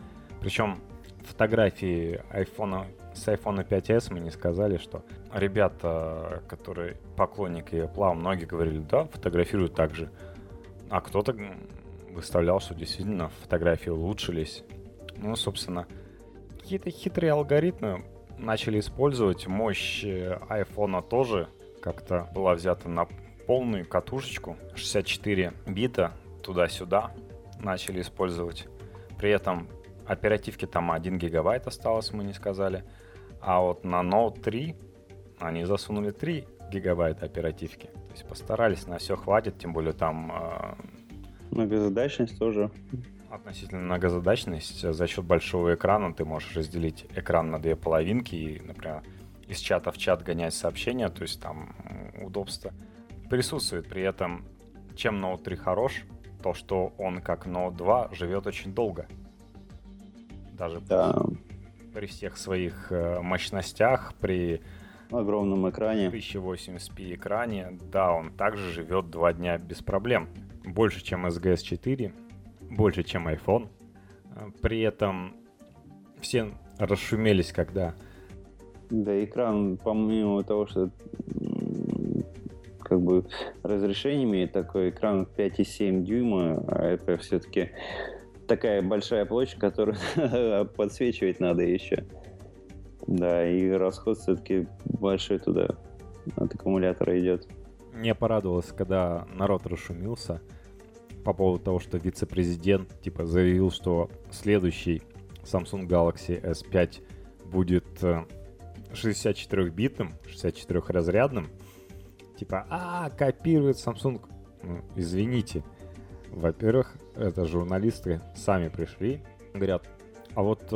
Причем фотографии айфона с iPhone 5s мне сказали, что ребята, которые поклонники Apple, многие говорили, да, фотографируют так же. А кто-то выставлял, что действительно фотографии улучшились. Ну, собственно, какие-то хитрые алгоритмы начали использовать. Мощь iPhone тоже как-то была взята на полную катушечку. 64 бита туда-сюда начали использовать. При этом оперативки там 1 гигабайт осталось, мы не сказали. А вот на Note 3 они засунули 3 гигабайта оперативки. То есть постарались, на все хватит, тем более там... Многозадачность тоже. Относительно многозадачность. За счет большого экрана ты можешь разделить экран на две половинки и, например, из чата в чат гонять сообщения. То есть там удобство присутствует. При этом, чем Note 3 хорош, то, что он, как Note 2, живет очень долго. Даже при всех своих мощностях, при огромном экране, 1080p экране, да, он также живет 2 дня без проблем. Больше, чем SGS 4, больше, чем iPhone. При этом все расшумелись, когда... Да, экран, помимо того, что как бы разрешение имеет, такой экран 5,7 дюйма, а это все-таки... такая большая площадь, которую подсвечивать надо еще. Да, и расход все-таки большой туда от аккумулятора идет. Мне порадовалось, когда народ расшумился по поводу того, что вице-президент типа заявил, что следующий Samsung Galaxy S5 будет 64-битным, 64-разрядным. Типа, копирует Samsung. Ну, извините. Во-первых, это журналисты сами пришли, говорят, а вот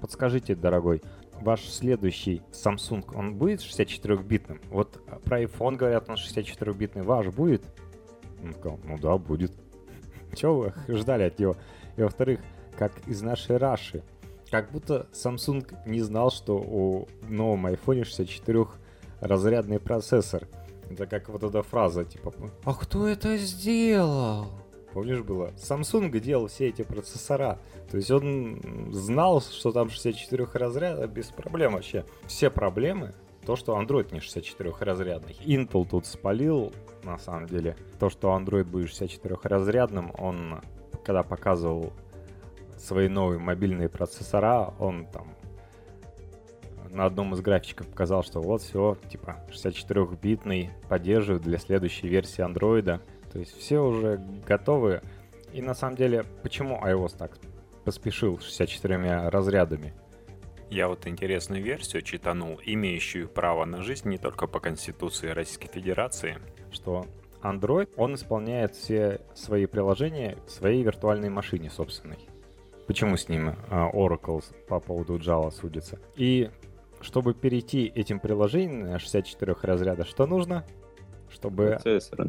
подскажите, дорогой, ваш следующий Samsung, он будет 64-битным? Вот про iPhone говорят, он 64-битный, ваш будет? Он сказал, ну да, будет. Чего вы ждали от него? И во-вторых, как из нашей Раши, как будто Samsung не знал, что у новом iPhone 64-разрядный процессор. Это как вот эта фраза, типа, а кто это сделал? Помнишь, было? Samsung делал все эти процессора. То есть он знал, что там 64 разряда без проблем вообще. Все проблемы, то, что Android не 64 разрядный. Intel тут спалил, на самом деле. То, что Android будет 64 разрядным, он, когда показывал свои новые мобильные процессора, он там... на одном из графиков показал, что вот все, типа 64-битный поддерживают для следующей версии Android. То есть все уже готовы. И на самом деле, почему iOS так поспешил 64 разрядами? Я вот интересную версию читанул, имеющую право на жизнь не только по Конституции Российской Федерации. Что Android, он исполняет все свои приложения в своей виртуальной машине собственной. Почему с ним Oracle по поводу Java судится? И чтобы перейти этим приложением на 64 разряда, что нужно? Чтобы... процессор.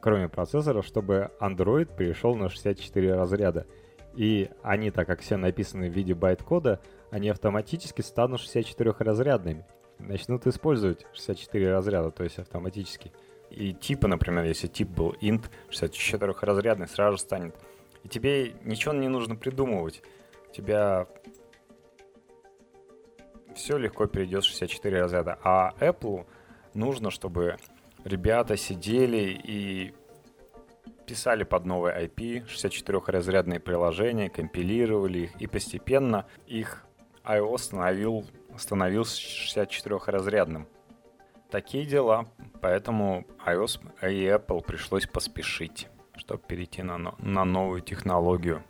Кроме процессора, чтобы Android перешел на 64 разряда. И они, так как все написаны в виде байт-кода, они автоматически станут 64-разрядными. Начнут использовать 64 разряда, то есть автоматически. И типа, например, если тип был int, 64-разрядный сразу же станет. И тебе ничего не нужно придумывать. У тебя... все легко перейдет 64 разряда. А Apple нужно, чтобы ребята сидели и писали под новый IP 64-разрядные приложения, компилировали их, и постепенно их iOS становился 64-разрядным. Такие дела, поэтому iOS и Apple пришлось поспешить, чтобы перейти на новую технологию.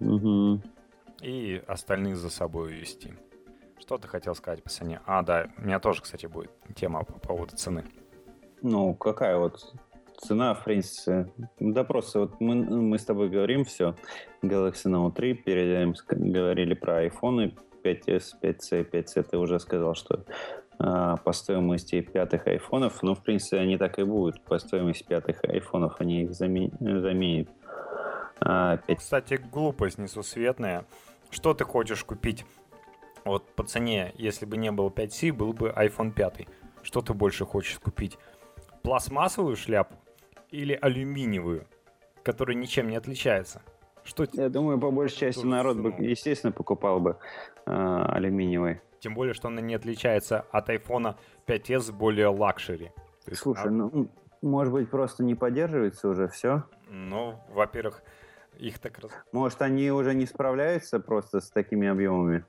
Угу. И остальных за собой увести. Что ты хотел сказать по цене? А, да, у меня тоже, кстати, будет тема по поводу цены. Ну, какая вот цена, в принципе? Да просто вот мы с тобой говорим все. Galaxy Note 3, передаем, говорили про iPhone 5S, 5C, 5C. Ты уже сказал, что по стоимости пятых айфонов, ну, в принципе, они так и будут. По стоимости пятых айфонов они их заменят. Кстати, глупость несусветная. Что ты хочешь купить? Вот по цене, если бы не было 5C, был бы iPhone 5. Что ты больше хочешь купить? Пластмассовую шляпу или алюминиевую, которая ничем не отличается? Что Я думаю, по большей части народ бы, естественно, покупал бы алюминиевый. Тем более, что она не отличается от iPhone 5S, более лакшери. Слушай, может быть, просто не поддерживается уже все? Ну, во-первых, их так раз... Может, они уже не справляются просто с такими объемами?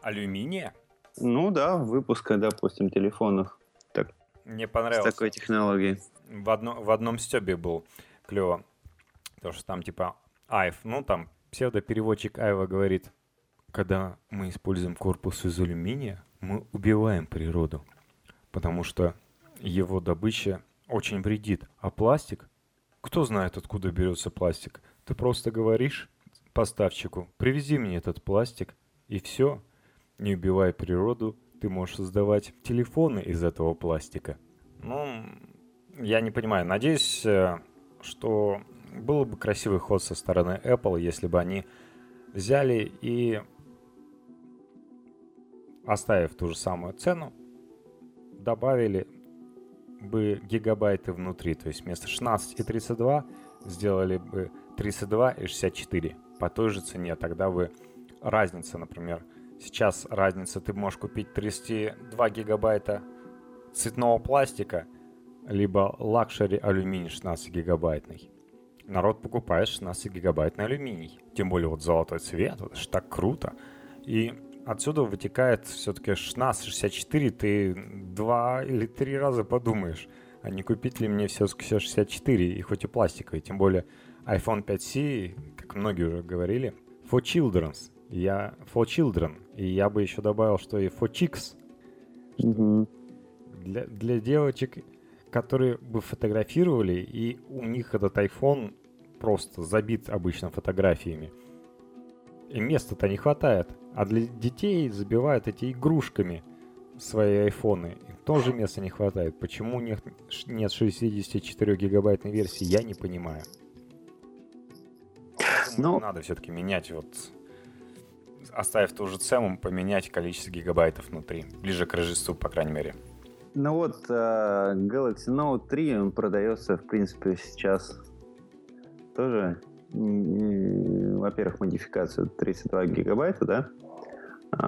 Алюминия? Ну да, выпуска, допустим, телефонов. Так, мне понравилось. С такой технологией. В одном стёбе был клёво. Потому что там типа Айв, ну там псевдопереводчик Айва говорит, когда мы используем корпус из алюминия, мы убиваем природу, потому что его добыча очень вредит. А пластик? Кто знает, откуда берется пластик? Ты просто говоришь поставщику, привези мне этот пластик, и все. Не убивая природу, ты можешь создавать телефоны из этого пластика. Ну, я не понимаю. Надеюсь, что был бы красивый ход со стороны Apple, если бы они взяли и, оставив ту же самую цену, добавили бы гигабайты внутри. То есть вместо 16 и 32 сделали бы 32 и 64 по той же цене. Тогда бы разница, например, сейчас разница, ты можешь купить 32 гигабайта цветного пластика, либо лакшери алюминий 16-гигабайтный. Народ покупает 16-гигабайтный алюминий. Тем более вот золотой цвет, это же так круто. И отсюда вытекает все-таки 16-64, ты 2 или 3 раза подумаешь, а не купить ли мне все-таки 64, и хоть и пластиковый. Тем более iPhone 5C, как многие уже говорили, for children, и я бы еще добавил, что и for chicks, mm-hmm. для девочек, которые бы фотографировали, и у них этот iPhone просто забит обычно фотографиями, и места-то не хватает, а для детей забивают эти игрушками свои айфоны, и тоже места не хватает. Почему у них нет 64-гигабайтной версии, я не понимаю. Но... Надо все-таки менять вот... Оставив ту же цену, поменять количество гигабайтов внутри. Ближе к Рождеству, по крайней мере. Ну вот, Galaxy Note 3, он продается, в принципе, сейчас тоже, во-первых, модификацию 32 гигабайта, да? А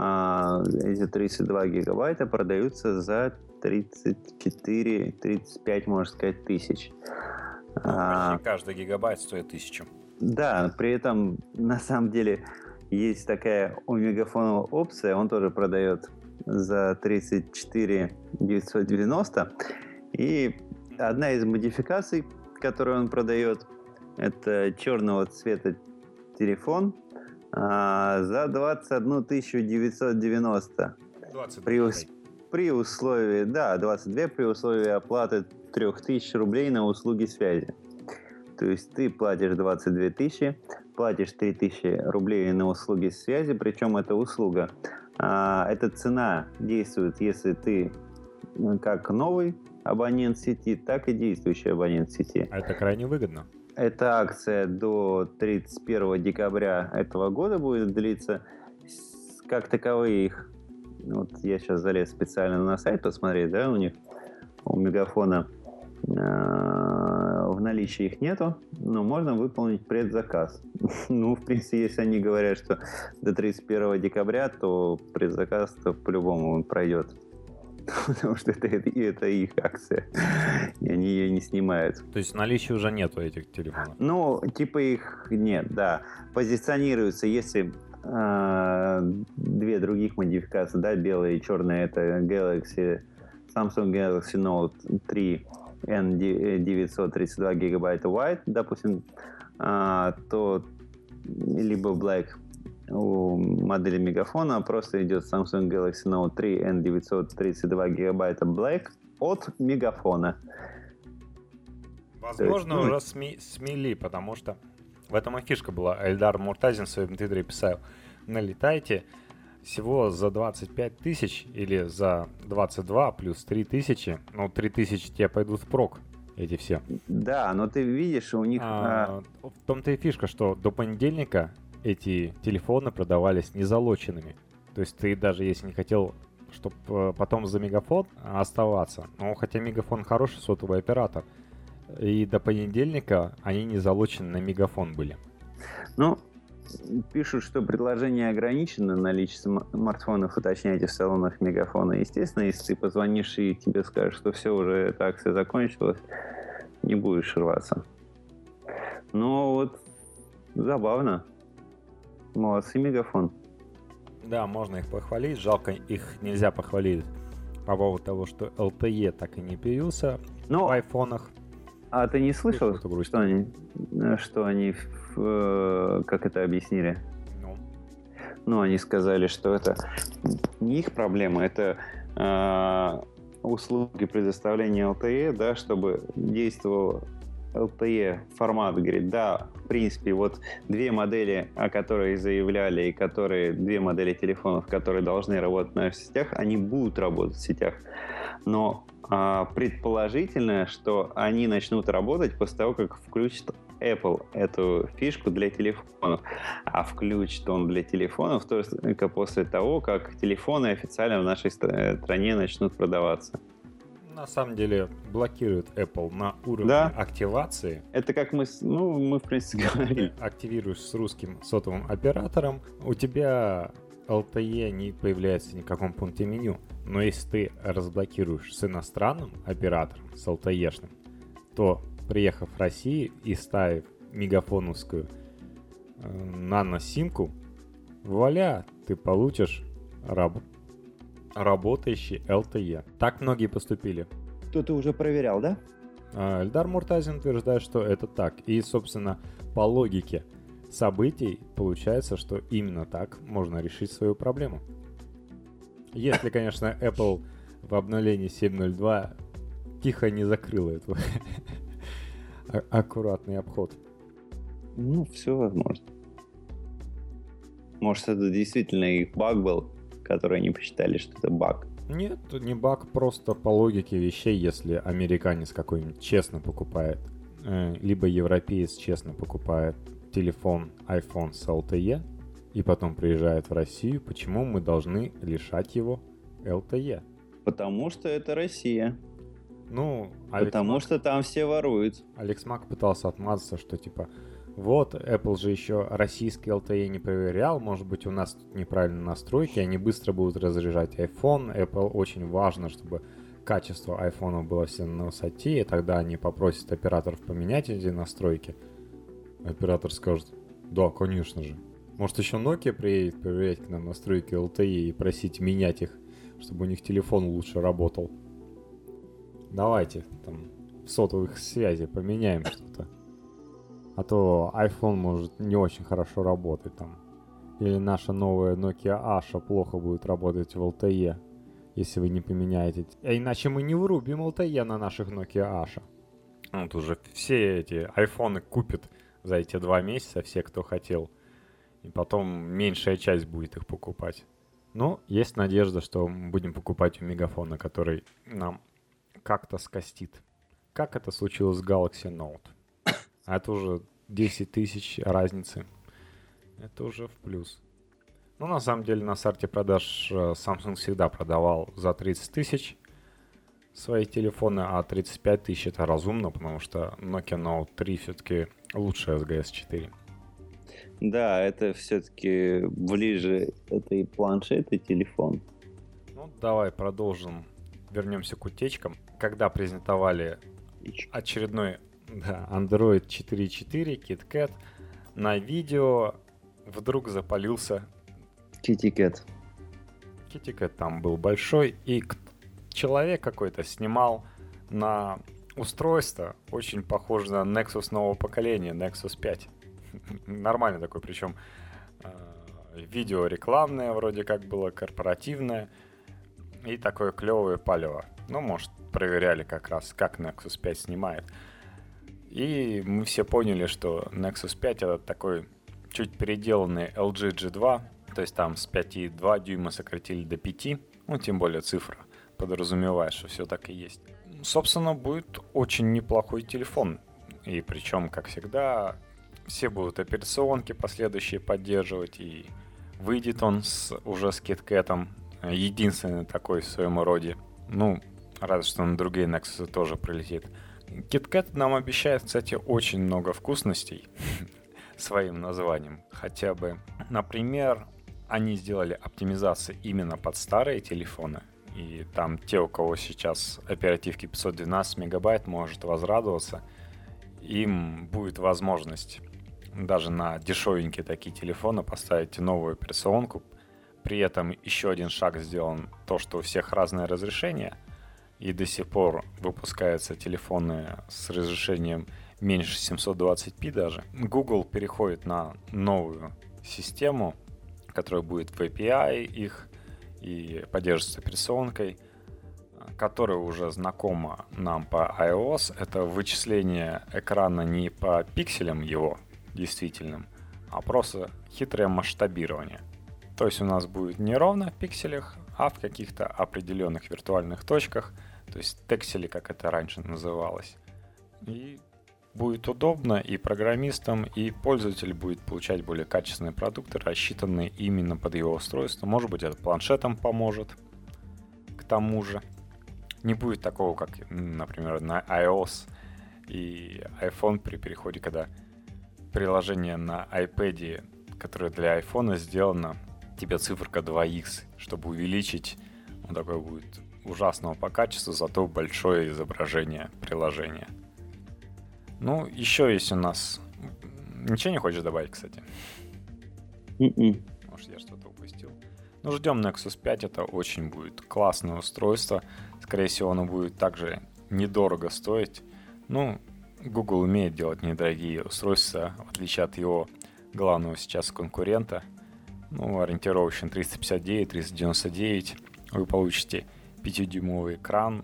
эти 32 гигабайта продаются за 34-35, можно сказать, тысяч. Ну, почти каждый гигабайт стоит 1000. Да, при этом, на самом деле... Есть такая у Мегафона опция, он тоже продает за 34 990. И одна из модификаций, которую он продает, это черного цвета телефон за 21 990. 22. При условии, да, 22 при условии оплаты 3000 рублей на услуги связи. То есть ты платишь 22 тысячи, платишь 3000 рублей на услуги связи, причем эта услуга, эта цена действует, если ты как новый абонент сети, так и действующий абонент сети. А это крайне выгодно. Эта акция до 31 декабря этого года будет длиться. Как таковые их, вот я сейчас залез специально на сайт посмотреть, да, у них, у Мегафона, в наличии их нету, но можно выполнить предзаказ. Ну, в принципе, если они говорят, что до 31 декабря, то предзаказ-то по-любому он пройдет. Потому что это их акция. И они ее не снимают. То есть наличия уже нету этих телефонов? Ну, типа их нет, да. Позиционируются, если две других модификации, да, белая и черная, это Samsung Galaxy Note 3 N932 гигабайта White, допустим, то либо Black у модели Мегафона просто идет Samsung Galaxy Note 3 N932 гигабайта Black от Мегафона. Возможно, есть, ну, уже смели, потому что в этом и фишка была. Эльдар Муртазин в своем твиттере писал: налетайте всего за 25 тысяч или за 22 плюс 3 тысячи. Ну, 3 тысячи тебе пойдут впрок, эти все. Да, но ты видишь, у них... В том-то и фишка, что до понедельника эти телефоны продавались незалоченными. То есть ты даже если не хотел, чтобы потом за Мегафон оставаться, ну, хотя Мегафон хороший сотовый оператор, и до понедельника они не залочены на Мегафон были. Ну, пишут, что предложение ограничено, наличие смартфонов уточняйте в салонах Мегафона. Естественно, если ты позвонишь и тебе скажут, что все, уже эта акция закончилась, не будешь рваться. Но вот забавно. Молодцы, Мегафон. Да, можно их похвалить. Жалко, их нельзя похвалить по поводу того, что LTE так и не появился в айфонах. А ты не слышал, что они как это объяснили? Ну, они сказали, что это не их проблема, это услуги предоставления LTE, да, чтобы действовал LTE формат. Говорит, да, в принципе, вот две модели, о которых заявляли, и которые две модели телефонов, которые должны работать в наших сетях, они будут работать в сетях. Но предположительно, что они начнут работать после того, как включит Apple эту фишку для телефонов. А включит он для телефонов только после того, как телефоны официально в нашей стране начнут продаваться. На самом деле блокирует Apple на уровне активации. Это как мы в принципе говорили. Активируешь с русским сотовым оператором, у тебя LTE не появляется в никаком пункте меню. Но если ты разблокируешь с иностранным оператором, с LTE-шным, то, приехав в Россию и ставив мегафоновскую нано-симку, вуаля, ты получишь работающий LTE. Так многие поступили. Кто-то уже проверял, да? Эльдар Муртазин утверждает, что это так. И, собственно, по логике событий получается, что именно так можно решить свою проблему. Если, конечно, Apple в обновлении 7.02 тихо не закрыла этот аккуратный обход. Ну, все возможно. Может, это действительно их баг был, который они посчитали, что это баг. Нет, не баг, просто по логике вещей, если американец какой-нибудь честно покупает, либо европеец честно покупает телефон iPhone с LTE, и потом приезжает в Россию, почему мы должны лишать его LTE? Потому что это Россия. Ну, потому что там все воруют. Алекс Мак пытался отмазаться, что типа вот, Apple же еще российский LTE не проверял, может быть, у нас тут неправильные настройки, они быстро будут разряжать iPhone, Apple очень важно, чтобы качество iPhone было все на высоте, и тогда они попросят операторов поменять эти настройки. Оператор скажет: да, конечно же. Может, еще Nokia приедет проверять к нам настройки LTE и просить менять их, чтобы у них телефон лучше работал. Давайте там в сотовых связи поменяем что-то. А то iPhone может не очень хорошо работать там. Или наша новая Nokia Asha плохо будет работать в LTE, если вы не поменяете. А иначе мы не врубим LTE на наших Nokia Asha. Вот уже все эти iPhone купят за эти 2 месяца, все, кто хотел. И потом меньшая часть будет их покупать. Но есть надежда, что мы будем покупать у Мегафона, который нам как-то скостит. Как это случилось с Galaxy Note? А это уже 10 тысяч разницы. Это уже в плюс. Но на самом деле на старте продаж Samsung всегда продавал за 30 тысяч свои телефоны, а 35 тысяч это разумно, потому что Nokia Note 3 все-таки лучше SGS 4. Да, это все-таки ближе, это и планшет, и телефон. Ну, давай продолжим. Вернемся к утечкам. Когда презентовали очередной Android 4.4, KitKat, на видео вдруг запалился... KitKat. KitKat там был большой, и человек какой-то снимал на устройство, очень похоже на Nexus нового поколения, Nexus 5. нормальный такой, причем видео рекламное вроде как было, корпоративное, и такое клевое палево. Ну, может, проверяли как раз, как Nexus 5 снимает. И мы все поняли, что Nexus 5 это такой чуть переделанный LG G2, то есть там с 5,2 дюйма сократили до 5, ну, тем более цифра подразумевает, что все так и есть. Собственно, будет очень неплохой телефон. И причем, как всегда, все будут операционки последующие поддерживать, и выйдет он уже с KitKat, единственный такой в своем роде. Ну, рад, что на другие Nexus тоже прилетит. KitKat нам обещает, кстати, очень много вкусностей своим названием. Хотя бы, например, они сделали оптимизацию именно под старые телефоны. И там те, у кого сейчас оперативки 512 мегабайт, может возрадоваться. Им будет возможность даже на дешевенькие такие телефоны поставить новую операционку. При этом еще один шаг сделан, то, что у всех разное разрешение. И до сих пор выпускаются телефоны с разрешением меньше 720p даже. Google переходит на новую систему, которая будет в API их и поддерживается операционкой, которая уже знакома нам по iOS. Это вычисление экрана не по пикселям его действительным, а просто хитрое масштабирование. То есть у нас будет не ровно в пикселях, а в каких-то определенных виртуальных точках, то есть тексели, как это раньше называлось. И будет удобно и программистам, и пользователь будет получать более качественные продукты, рассчитанные именно под его устройство. Может быть, это планшетом поможет. К тому же не будет такого, как, например, на iOS и iPhone при переходе, когда приложение на iPad, которое для iPhone сделано, тебе циферка 2x, чтобы увеличить, он такой будет ужасного по качеству, зато большое изображение приложения. Ну, еще есть у нас... Ничего не хочешь добавить, кстати? Может, я что-то упустил. Ну, ждем Nexus 5. Это очень будет классное устройство. Скорее всего, оно будет также недорого стоить. Ну, Google умеет делать недорогие устройства, в отличие от его главного сейчас конкурента. Ну, ориентировочно 359, 399. Вы получите 5-дюймовый экран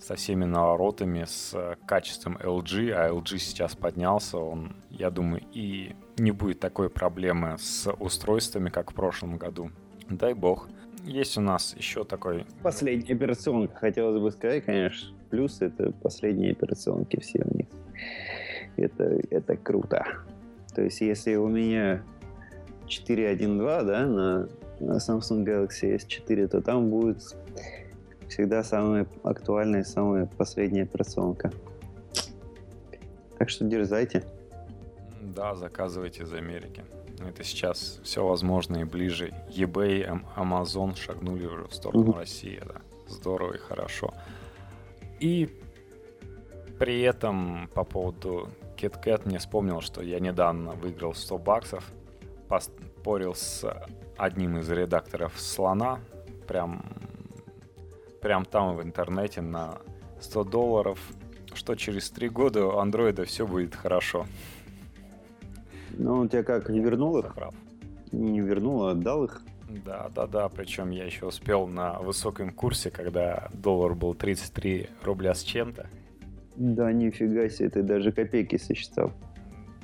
со всеми наворотами, с качеством LG, а LG сейчас поднялся, он, я думаю, и не будет такой проблемы с устройствами, как в прошлом году. Дай бог. Есть у нас еще такой... Последняя операционка, хотелось бы сказать, конечно. Плюс это последние операционки все у них. Это круто. То есть, если у меня 4.1.2, да, на Samsung Galaxy S4, то там будет... всегда самая актуальная, самая последняя операционка. Так что дерзайте. Да, заказывайте из Америки. Это сейчас все возможно и ближе. eBay, Amazon шагнули уже в сторону России. Да. Здорово и хорошо. И при этом по поводу KitKat мне вспомнил, что я недавно выиграл 100 баксов. Поспорил с одним из редакторов «Слона». Прям там в интернете на $100, что через 3 года у Андроида все будет хорошо. Ну, он тебя как, не вернул их? Прав. Не вернул, а отдал их? Да, причем я еще успел на высоком курсе, когда доллар был 33 рубля с чем-то. Да, нифига себе, ты даже копейки сосчитал.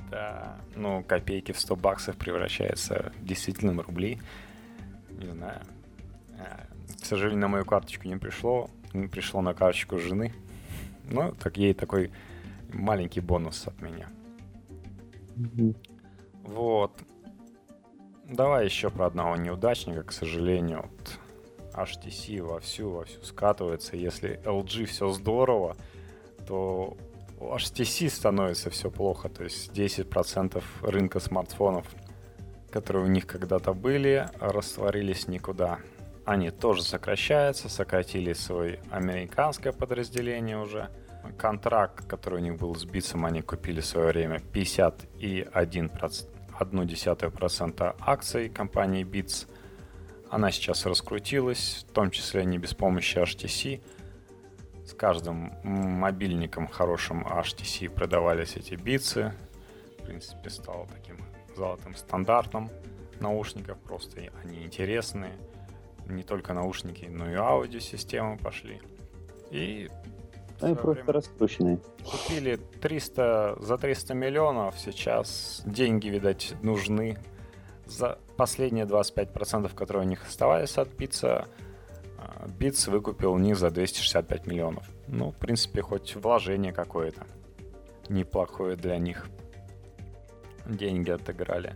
Да, ну, копейки в 100 баксов превращаются в действительно рубли. Не знаю. К сожалению, на мою карточку не пришло. Пришло на карточку жены. Ну, так ей такой маленький бонус от меня. Вот. Давай еще про одного неудачника. К сожалению, вот HTC вовсю скатывается. Если LG все здорово, то у HTC становится все плохо. То есть 10% рынка смартфонов, которые у них когда-то были, растворились никуда. Они тоже сокращаются, сократили свое американское подразделение уже. Контракт, который у них был с Beats, они купили в свое время 51,1% акций компании Beats. Она сейчас раскрутилась, в том числе не без помощи HTC. С каждым мобильником хорошим HTC продавались эти Beats. принципе, стало таким золотым стандартом наушников. Просто они интересные. Не только наушники, но и аудиосистемы пошли. И они просто раскрученные. Купили за 300 миллионов. Сейчас деньги, видать, нужны. За последние 25%, которые у них оставались от Beats, Beats выкупил не за 265 миллионов. Ну, в принципе, хоть вложение какое-то неплохое для них. Деньги отыграли.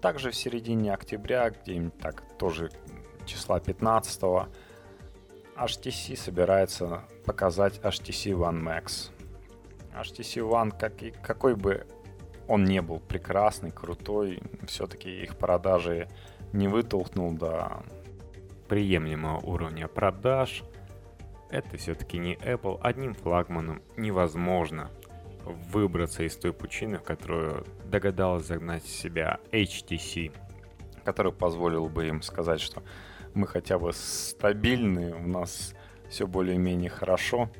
Также в середине октября, где-нибудь так, тоже числа 15-го, HTC собирается показать HTC One Max. HTC One, какой бы он не был прекрасный, крутой, все-таки их продажи не вытолкнул до приемлемого уровня продаж. Это все-таки не Apple. Одним флагманом невозможно выбраться из той пучины, в которую догадалась загнать себя HTC, который позволил бы им сказать, что мы хотя бы стабильные, у нас все более-менее хорошо,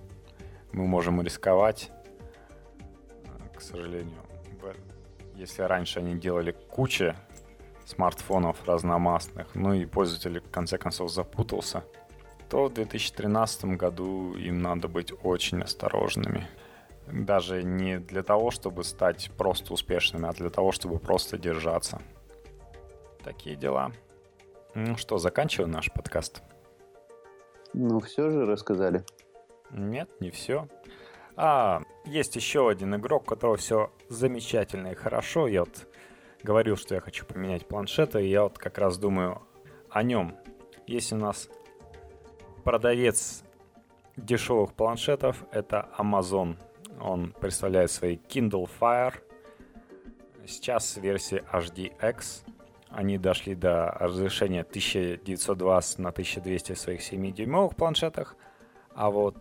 мы можем рисковать. К сожалению, если раньше они делали кучу смартфонов разномастных, ну и пользователь в конце концов запутался, то в 2013 году им надо быть очень осторожными. Даже не для того, чтобы стать просто успешными, а для того, чтобы просто держаться. Такие дела. Ну что, заканчиваем наш подкаст? Ну, все же рассказали. Нет, не все. Есть еще один игрок, у которого все замечательно и хорошо. Я вот говорил, что я хочу поменять планшеты, и я вот как раз думаю о нем. Есть у нас продавец дешевых планшетов, это Amazon. Он представляет свои Kindle Fire. Сейчас версия HDX. Они дошли до разрешения 1920 на 1200 в своих 7-дюймовых планшетах, а вот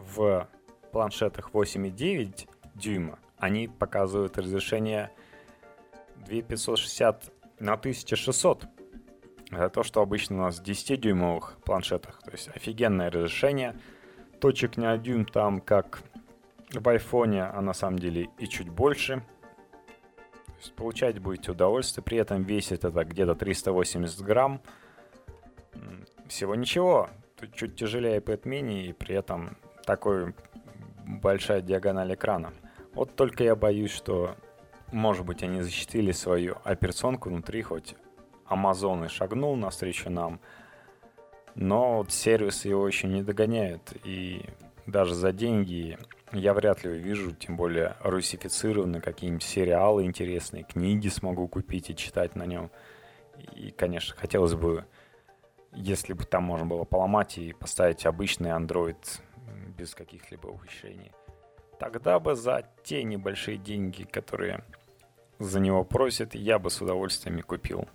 в планшетах 8,9 дюйма они показывают разрешение 2560 на 1600. Это то, что обычно у нас в 10-дюймовых планшетах. То есть офигенное разрешение. Точек не один дюйм там, как в айфоне, а на самом деле и чуть больше. Получать будете удовольствие, при этом весит это где-то 380 грамм. Всего ничего. Тут чуть тяжелее iPad mini, и при этом такой большая диагональ экрана. Вот только я боюсь, что, может быть, они защитили свою операционку внутри, хоть Amazon и шагнул навстречу нам, но вот сервис его еще не догоняет, и даже за деньги я вряд ли увижу, тем более русифицированные какие-нибудь сериалы интересные, книги смогу купить и читать на нем. И, конечно, хотелось бы, если бы там можно было поломать и поставить обычный Android без каких-либо ухищрений, тогда бы за те небольшие деньги, которые за него просят, я бы с удовольствием и купил,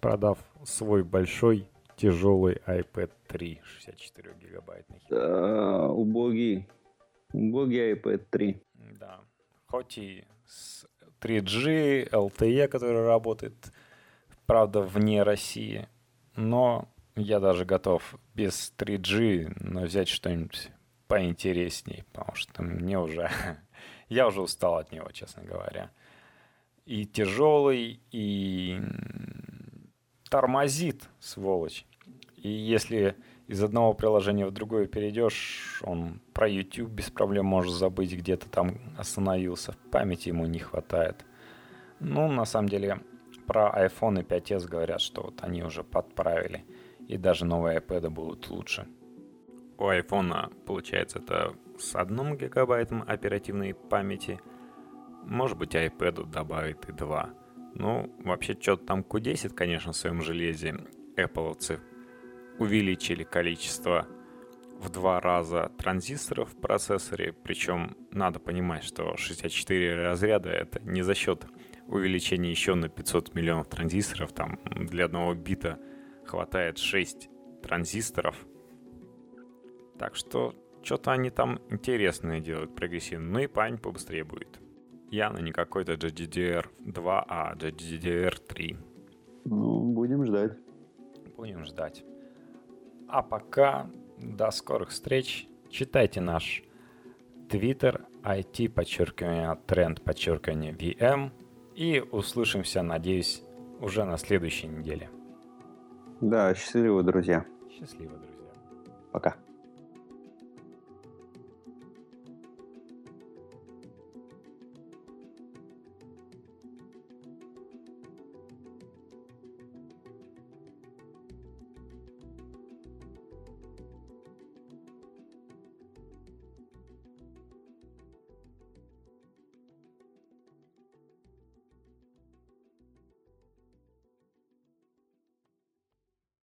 продав свой большой тяжелый iPad 3 64-гигабайтный. Да, убогий iPad 3. Да. Хоть и с 3G, LTE, который работает, правда, вне России, но я даже готов без 3G, но взять что-нибудь поинтересней, потому что мне уже... я уже устал от него, честно говоря. И тяжелый, и тормозит, сволочь. И если из одного приложения в другое перейдешь, он про YouTube без проблем может забыть, где-то там остановился, памяти ему не хватает. Ну, на самом деле, про iPhone и 5S говорят, что вот они уже подправили, и даже новые iPad будут лучше. У iPhone, получается, это с 1 гигабайтом оперативной памяти, может быть, iPad добавит и 2. Ну, вообще, что-то там кудесит, конечно, в своем железе Apple-овцы. Увеличили количество в 2 раза транзисторов в процессоре. Причем надо понимать, что 64 разряда — это не за счет увеличения еще на 500 миллионов транзисторов. Там для одного бита хватает 6 транзисторов. Так что что-то они там интересное делают, прогрессивно. Ну и память побыстрее будет. Явно не какой-то GDDR2, а GDDR3. Ну, будем ждать. Будем ждать. А пока, до скорых встреч. Читайте наш Twitter, IT_тренд_VM. И услышимся, надеюсь, уже на следующей неделе. Да, счастливо, друзья. Счастливо, друзья. Пока.